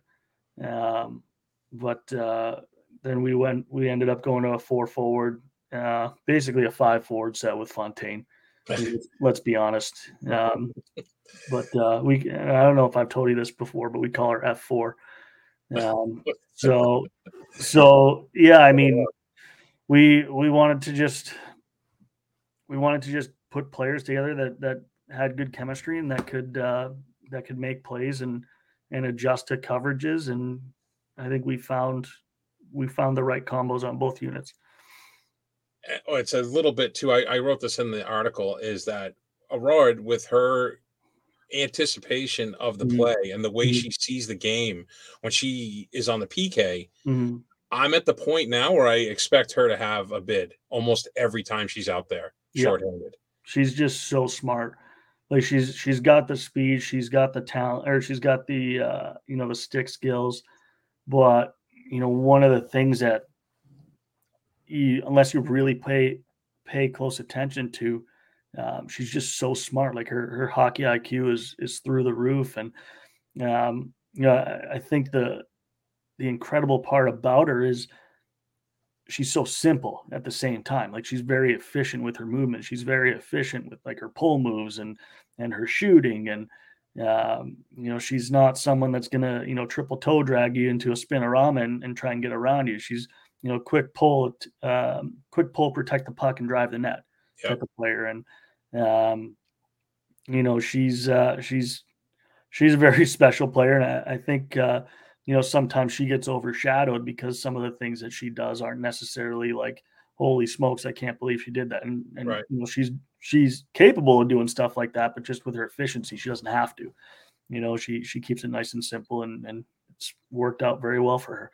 But then we ended up going to a 4 forward, basically a 5 forward set with Fontaine. Let's be honest. But I don't know if I've told you this before, but we call her F4. We wanted to just put players together that had good chemistry and that could make plays and adjust to coverages, and I think we found the right combos on both units. Oh, it's a little bit too. I wrote this in the article, is that Aurard, with her anticipation of the play and the way she sees the game when she is on the PK, I'm at the point now where I expect her to have a bid almost every time she's out there shorthanded. She's just so smart. Like she's got the speed, she's got the talent, or she's got the the stick skills. But, one of the things that unless you really pay close attention to, she's just so smart. Like her hockey IQ is through the roof. And, I think the incredible part about her is she's so simple at the same time. Like she's very efficient with her movement. She's very efficient with like her pull moves and her shooting and, she's not someone that's going to, triple toe drag you into a spinorama and try and get around you. She's, quick pull, protect the puck and drive the net type of player. And, she's a very special player. And I think, sometimes she gets overshadowed because some of the things that she does aren't necessarily like, holy smokes, I can't believe she did that. And right. She's capable of doing stuff like that, but just with her efficiency, she doesn't have to. She keeps it nice and simple, and it's worked out very well for her.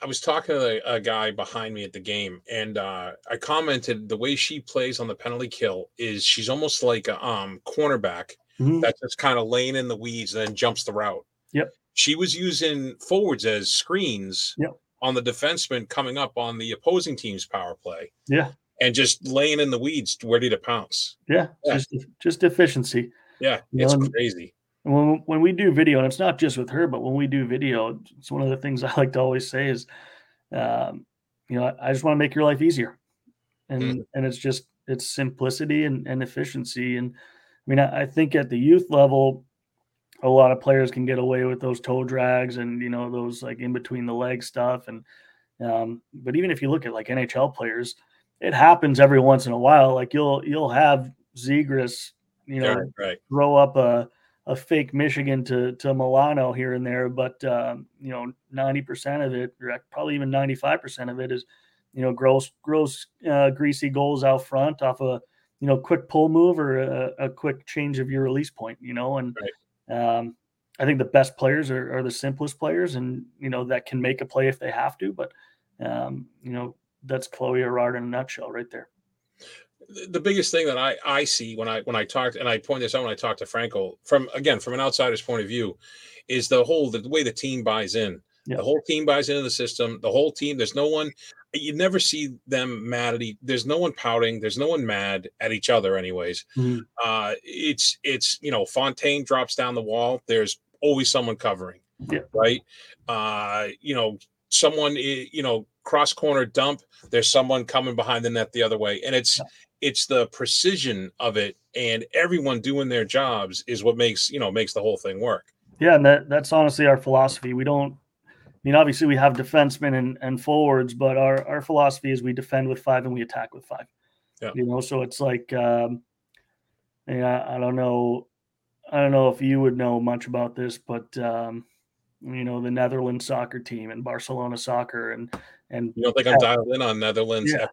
I was talking to a guy behind me at the game, and I commented the way she plays on the penalty kill is she's almost like a cornerback that's just kind of laying in the weeds and then jumps the route. Yep. She was using forwards as screens on the defenseman coming up on the opposing team's power play. Yeah. And just laying in the weeds, ready to pounce. Yeah, yeah. Just efficiency. Yeah, it's crazy. When we do video, and it's not just with her, but when we do video, it's one of the things I like to always say is, I just want to make your life easier. And and it's just, it's simplicity and efficiency. And I mean, I think at the youth level, a lot of players can get away with those toe drags and, those like in between the leg stuff. And but even if you look at like NHL players, it happens every once in a while. Like you'll have Zegras, throw up a fake Michigan to Milano here and there. But 90% of it, or probably even 95% of it is, gross, greasy goals out front off a, quick pull move or a quick change of your release point, and I think the best players are the simplest players and, that can make a play if they have to, but that's Chloe Aurard in a nutshell right there. The biggest thing that I see when I talk, and I point this out when I talk to Frankel from an outsider's point of view, is the way the team buys in. Yeah. The whole team buys into the system. The whole team, there's no one, you never see them mad at each other. There's no one pouting. There's no one mad at each other anyways. Mm-hmm. It's Fontaine drops down the wall. There's always someone covering. Yeah. Right. Someone, cross corner dump, there's someone coming behind the net the other way. And it's the precision of it and everyone doing their jobs is what makes the whole thing work. Yeah. And that's honestly our philosophy. We don't, obviously we have defensemen and forwards, but our philosophy is we defend with five and we attack with five. Yeah. So it's like, I don't know if you would know much about this, but, the Netherlands soccer team and Barcelona soccer and you don't think Pep, I'm dialed in on Netherlands. Yeah.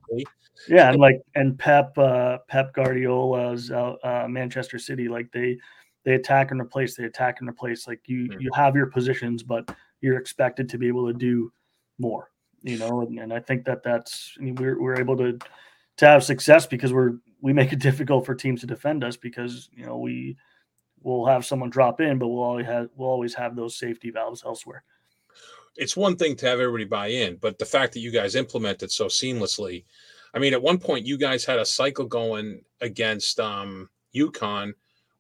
Yeah. And Pep Guardiola's Manchester City, they attack and replace, you have your positions, but you're expected to be able to do more, and I think that's we're able to have success because we make it difficult for teams to defend us because, we'll have someone drop in, but we'll always have those safety valves elsewhere. It's one thing to have everybody buy in, but the fact that you guys implement it so seamlessly. At one point you guys had a cycle going against UConn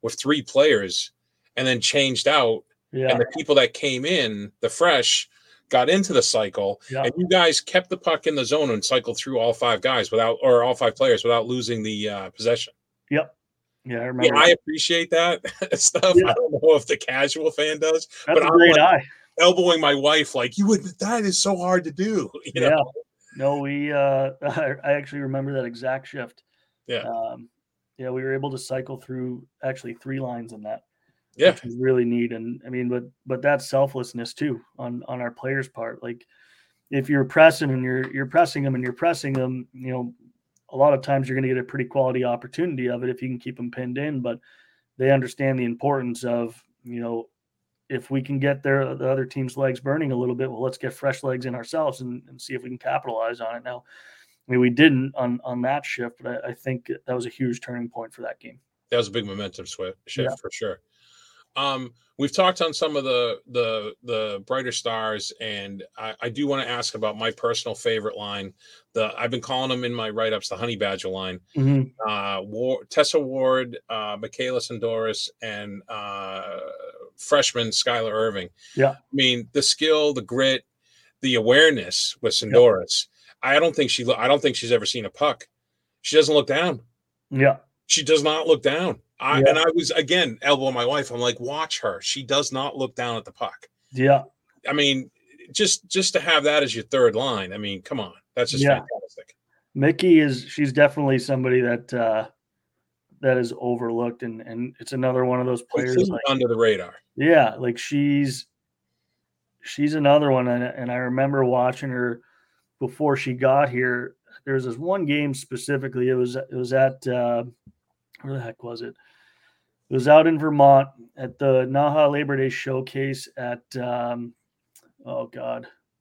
with three players and then changed out. Yeah. And the people that came in, the fresh, got into the cycle. Yeah. And you guys kept the puck in the zone and cycled through all five players without losing the possession. Yep. Yeah, I remember. Yeah, I appreciate that stuff. Yeah. I don't know if the casual fan does, that's but a great I'm elbowing my wife like you wouldn't. That is so hard to do. You know? No, we. I actually remember that exact shift. Yeah. We were able to cycle through actually three lines in that. Yeah. Which was really neat, and but that's selflessness too on our players' part. Like if you're pressing and you're pressing them, a lot of times you're going to get a pretty quality opportunity of it if you can keep them pinned in, but they understand the importance of, if we can get the other team's legs burning a little bit, well, let's get fresh legs in ourselves and see if we can capitalize on it. Now, we didn't on that shift, but I think that was a huge turning point for that game. That was a big momentum shift for sure. We've talked on some of the brighter stars, and I do want to ask about my personal favorite line. I've been calling them in my write-ups the Honey Badger line. Mm-hmm. Tessa Ward, Michaela Sandoris, and freshman Skylar Irving. Yeah, the skill, the grit, the awareness with Sandoris. Yeah. I don't think she's ever seen a puck. She doesn't look down. Yeah, she does not look down. And I was, again, elbowing my wife. I'm like, watch her. She does not look down at the puck. Yeah. Just to have that as your third line. Come on. That's just fantastic. Mickey she's definitely somebody that is overlooked. And it's another one of those players. Under the radar. Yeah. She's another one. And I remember watching her before she got here. There was this one game specifically. It was at, where the heck was it? It was out in Vermont at the Naha Labor Day showcase at,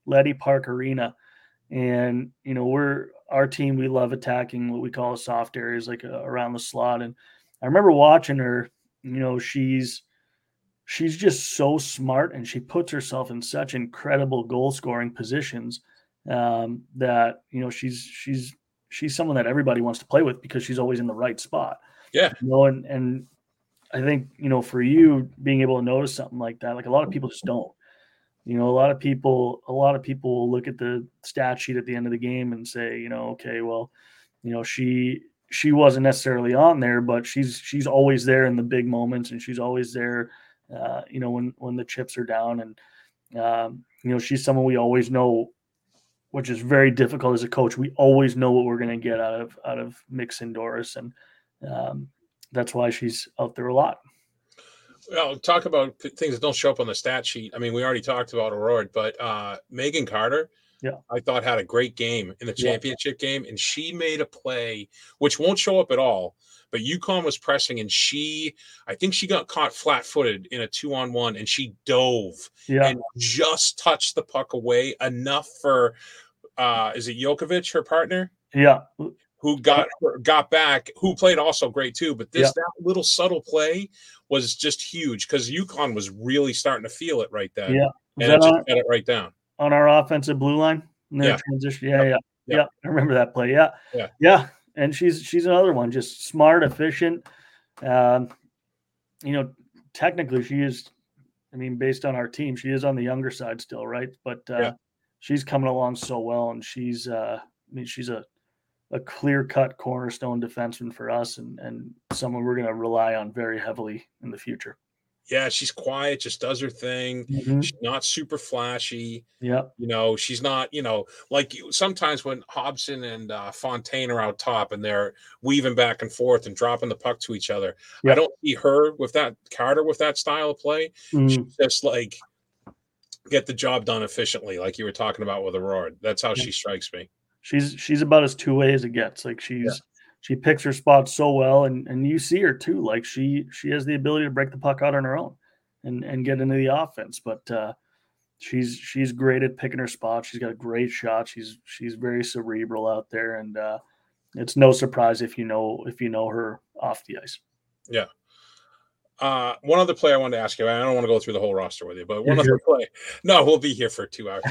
Letty Park Arena. And, our team, we love attacking what we call soft areas, like around the slot. And I remember watching her, she's just so smart and she puts herself in such incredible goal scoring positions that, she's someone that everybody wants to play with because she's always in the right spot. Yeah. And I think, for you being able to notice something like that, like a lot of people just don't, a lot of people will look at the stat sheet at the end of the game and say, she wasn't necessarily on there, but she's always there in the big moments. And she's always there, when the chips are down and, she's someone we always know, which is very difficult as a coach. We always know what we're going to get out of Mick Sandoris. And, that's why she's out there a lot. Well, talk about things that don't show up on the stat sheet. We already talked about Aurard, but Megan Carter, I thought had a great game in the championship game, and she made a play which won't show up at all. But UConn was pressing, and I think she got caught flat-footed in a 2-on-1, and she dove and just touched the puck away enough for is it Jokovic, her partner? Yeah. Who got back, who played also great too. But that little subtle play was just huge because UConn was really starting to feel it right then. Yeah. Was and it just got it right down. On our offensive blue line? In their transition. Yeah. I remember that play. Yeah. And she's another one, just smart, efficient. Technically she is I mean, based on our team, she is on the younger side still, right? But she's coming along so well, and she's I mean, she's a clear-cut cornerstone defenseman for us, and someone we're going to rely on very heavily in the future. Yeah, she's quiet, just does her thing. Mm-hmm. She's not super flashy. Yeah. You know, she's not, you know, like sometimes when Hobson and Fontaine are out top and they're weaving back and forth and dropping the puck to each other. Yep. I don't see her with that, Carter with that style of play. Mm-hmm. She's just like get the job done efficiently, like you were talking about with Aurard. That's how she strikes me. She's about as two-way as it gets. Like she picks her spots so well, and you see her too. Like she has the ability to break the puck out on her own and get into the offense. But she's great at picking her spots. She's got a great shot. She's very cerebral out there, and it's no surprise if you know her off the ice. Yeah. One other play I wanted to ask you. I don't want to go through the whole roster with you, but one other play. No, we'll be here for 2 hours.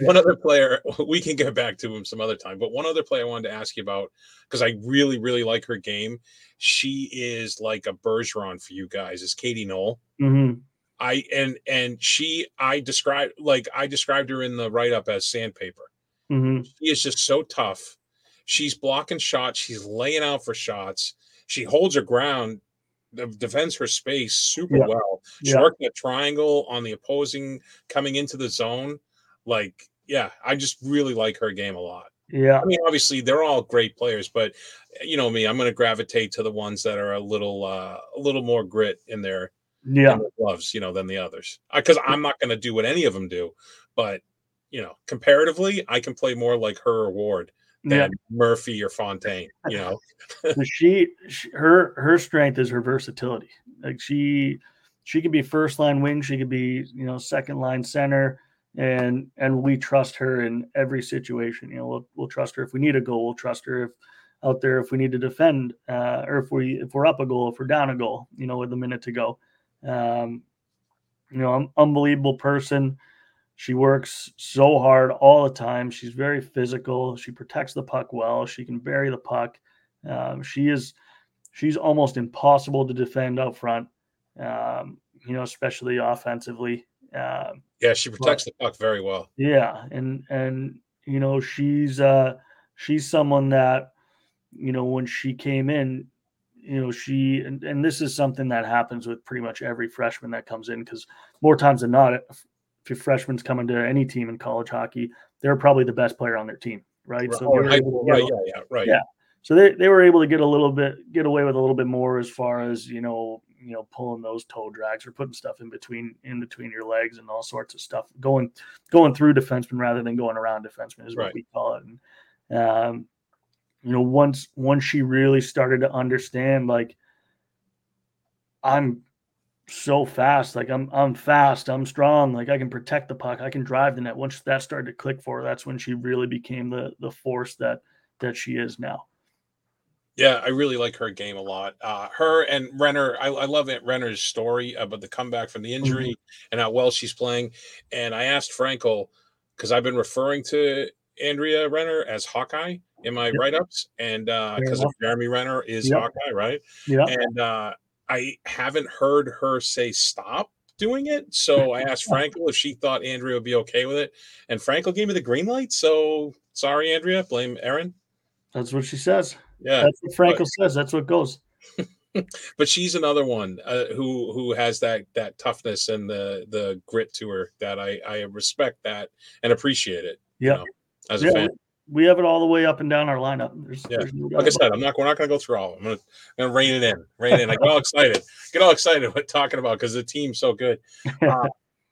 One other player, we can get back to him some other time, but one other play I wanted to ask you about, because I really, really like her game. She is like a Bergeron for you guys, is Katie Knoll. Mm-hmm. I described her in the write-up as sandpaper. Mm-hmm. She is just so tough. She's blocking shots. She's laying out for shots. She holds her ground, defends her space super well. She's working a triangle on the opposing coming into the zone. Like, yeah, I just really like her game a lot. Yeah. I mean, obviously they're all great players, but you know me, I'm going to gravitate to the ones that are a little more grit in their gloves, you know, than the others. Because I'm not going to do what any of them do, but you know, comparatively, I can play more like her Award than Murphy or Fontaine, you know. So her strength is her versatility. Like she could be first line wing, she could be, you know, second line center, and we trust her in every situation. You know, we'll trust her if we need a goal, we'll trust her if out there if we need to defend, or if we're up a goal, if we're down a goal, you know, with a minute to go. You know, an unbelievable person. She works so hard all the time. She's very physical. She protects the puck well. She can bury the puck. She's almost impossible to defend out front, you know, especially offensively. She protects the puck very well. Yeah, and you know, she's someone that, you know, when she came in, you know, and this is something that happens with pretty much every freshman that comes in, because more times than not, if freshmen's coming to any team in college hockey, they're probably the best player on their team, right? So So they were able to get away with a little bit more as far as, you know, pulling those toe drags or putting stuff in between your legs and all sorts of stuff, going through defensemen rather than going around defensemen is what we call it. And you know, once she really started to understand, like, I'm so fast, like I'm fast, I'm strong, like I can protect the puck, I can drive the net. Once that started to click for her, that's when she really became the force that she is now. Yeah, I really like her game a lot. Her and Renner, I love Aunt Renner's story about the comeback from the injury and how well she's playing. And I asked Frankel, because I've been referring to Andrea Renner as Hawkeye in my write-ups, and because of Jeremy Renner is Hawkeye, right? Yeah. And I haven't heard her say stop doing it. So I asked Frankel if she thought Andrea would be okay with it. And Frankel gave me the green light. So sorry, Andrea, blame Aerin. That's what she says. Yeah. That's what Frankel says. That's what goes. But she's another one who has that toughness and the grit to her that I respect that and appreciate it. Yeah. You know, as a fan. We have it all the way up and down our lineup. There's no, like I said, we're not going to go through all of them. I'm going to rein it in. I get all excited talking about, because the team's so good.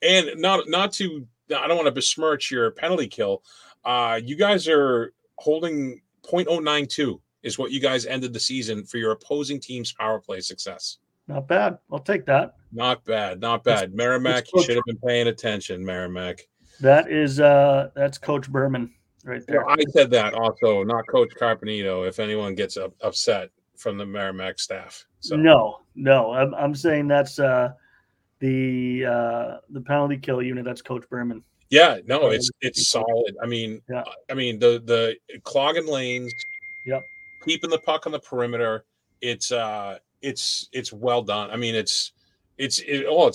And not to, I don't want to besmirch your penalty kill. You guys are holding .092 is what you guys ended the season for your opposing team's power play success. Not bad. I'll take that. Not bad. Merrimack, you should have been paying attention, Merrimack. That is, that's Coach Berman. Right there. Well, I said that also, not Coach Carpenito, if anyone gets upset from the Merrimack staff. So. No. I'm saying that's the penalty kill unit. That's Coach Berman. Yeah, no, it's solid. I mean, the clogging lanes, keeping the puck on the perimeter. It's well done. I mean, it's it's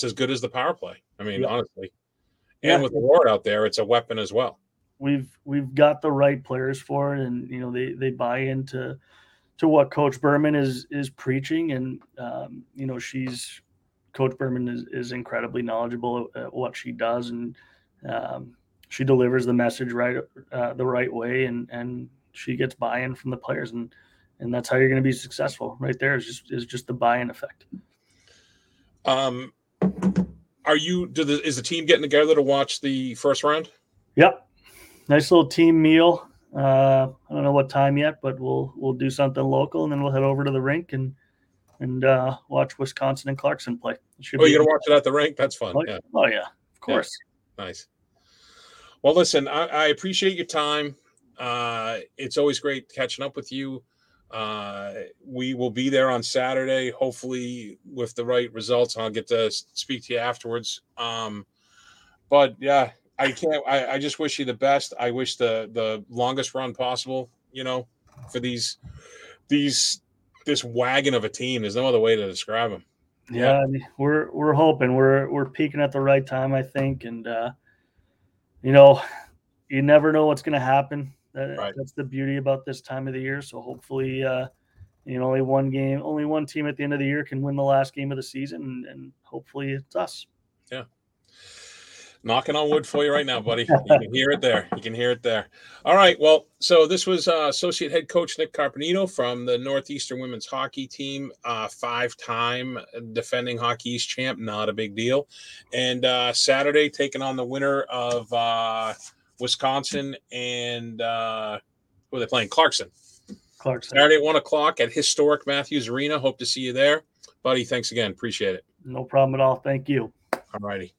as good as the power play. I mean, honestly, and with Aurard out there, it's a weapon as well. We've got the right players for it, and you know they buy into what Coach Berman is preaching, and you know Coach Berman is incredibly knowledgeable at what she does, and she delivers the message the right way, and she gets buy-in from the players, and that's how you're going to be successful. Right there is just the buy-in effect. Is the team getting together to watch the first round? Yep. Nice little team meal. I don't know what time yet, but we'll do something local, and then we'll head over to the rink and watch Wisconsin and Clarkson play. You're going to watch it at the rink? That's fun. Yeah. Oh, yeah. Of course. Yeah. Nice. Well, listen, I appreciate your time. It's always great catching up with you. We will be there on Saturday, hopefully with the right results. I'll get to speak to you afterwards. But yeah, I can't. I just wish you the best. I wish the longest run possible. You know, for this wagon of a team. There's no other way to describe them. Yeah, I mean, we're hoping we're peaking at the right time, I think, and you know, you never know what's going to happen. That's the beauty about this time of the year. So hopefully, you know, only one team at the end of the year can win the last game of the season, and hopefully it's us. Yeah. Knocking on wood for you right now, buddy. You can hear it there. All right. Well, so this was Associate Head Coach Nick Carpenito from the Northeastern Women's Hockey Team, five-time defending Hockey East champ. Not a big deal. And Saturday, taking on the winner of Wisconsin and who are they playing? Clarkson. Saturday at 1:00 at historic Matthews Arena. Hope to see you there, buddy. Thanks again. Appreciate it. No problem at all. Thank you. All righty.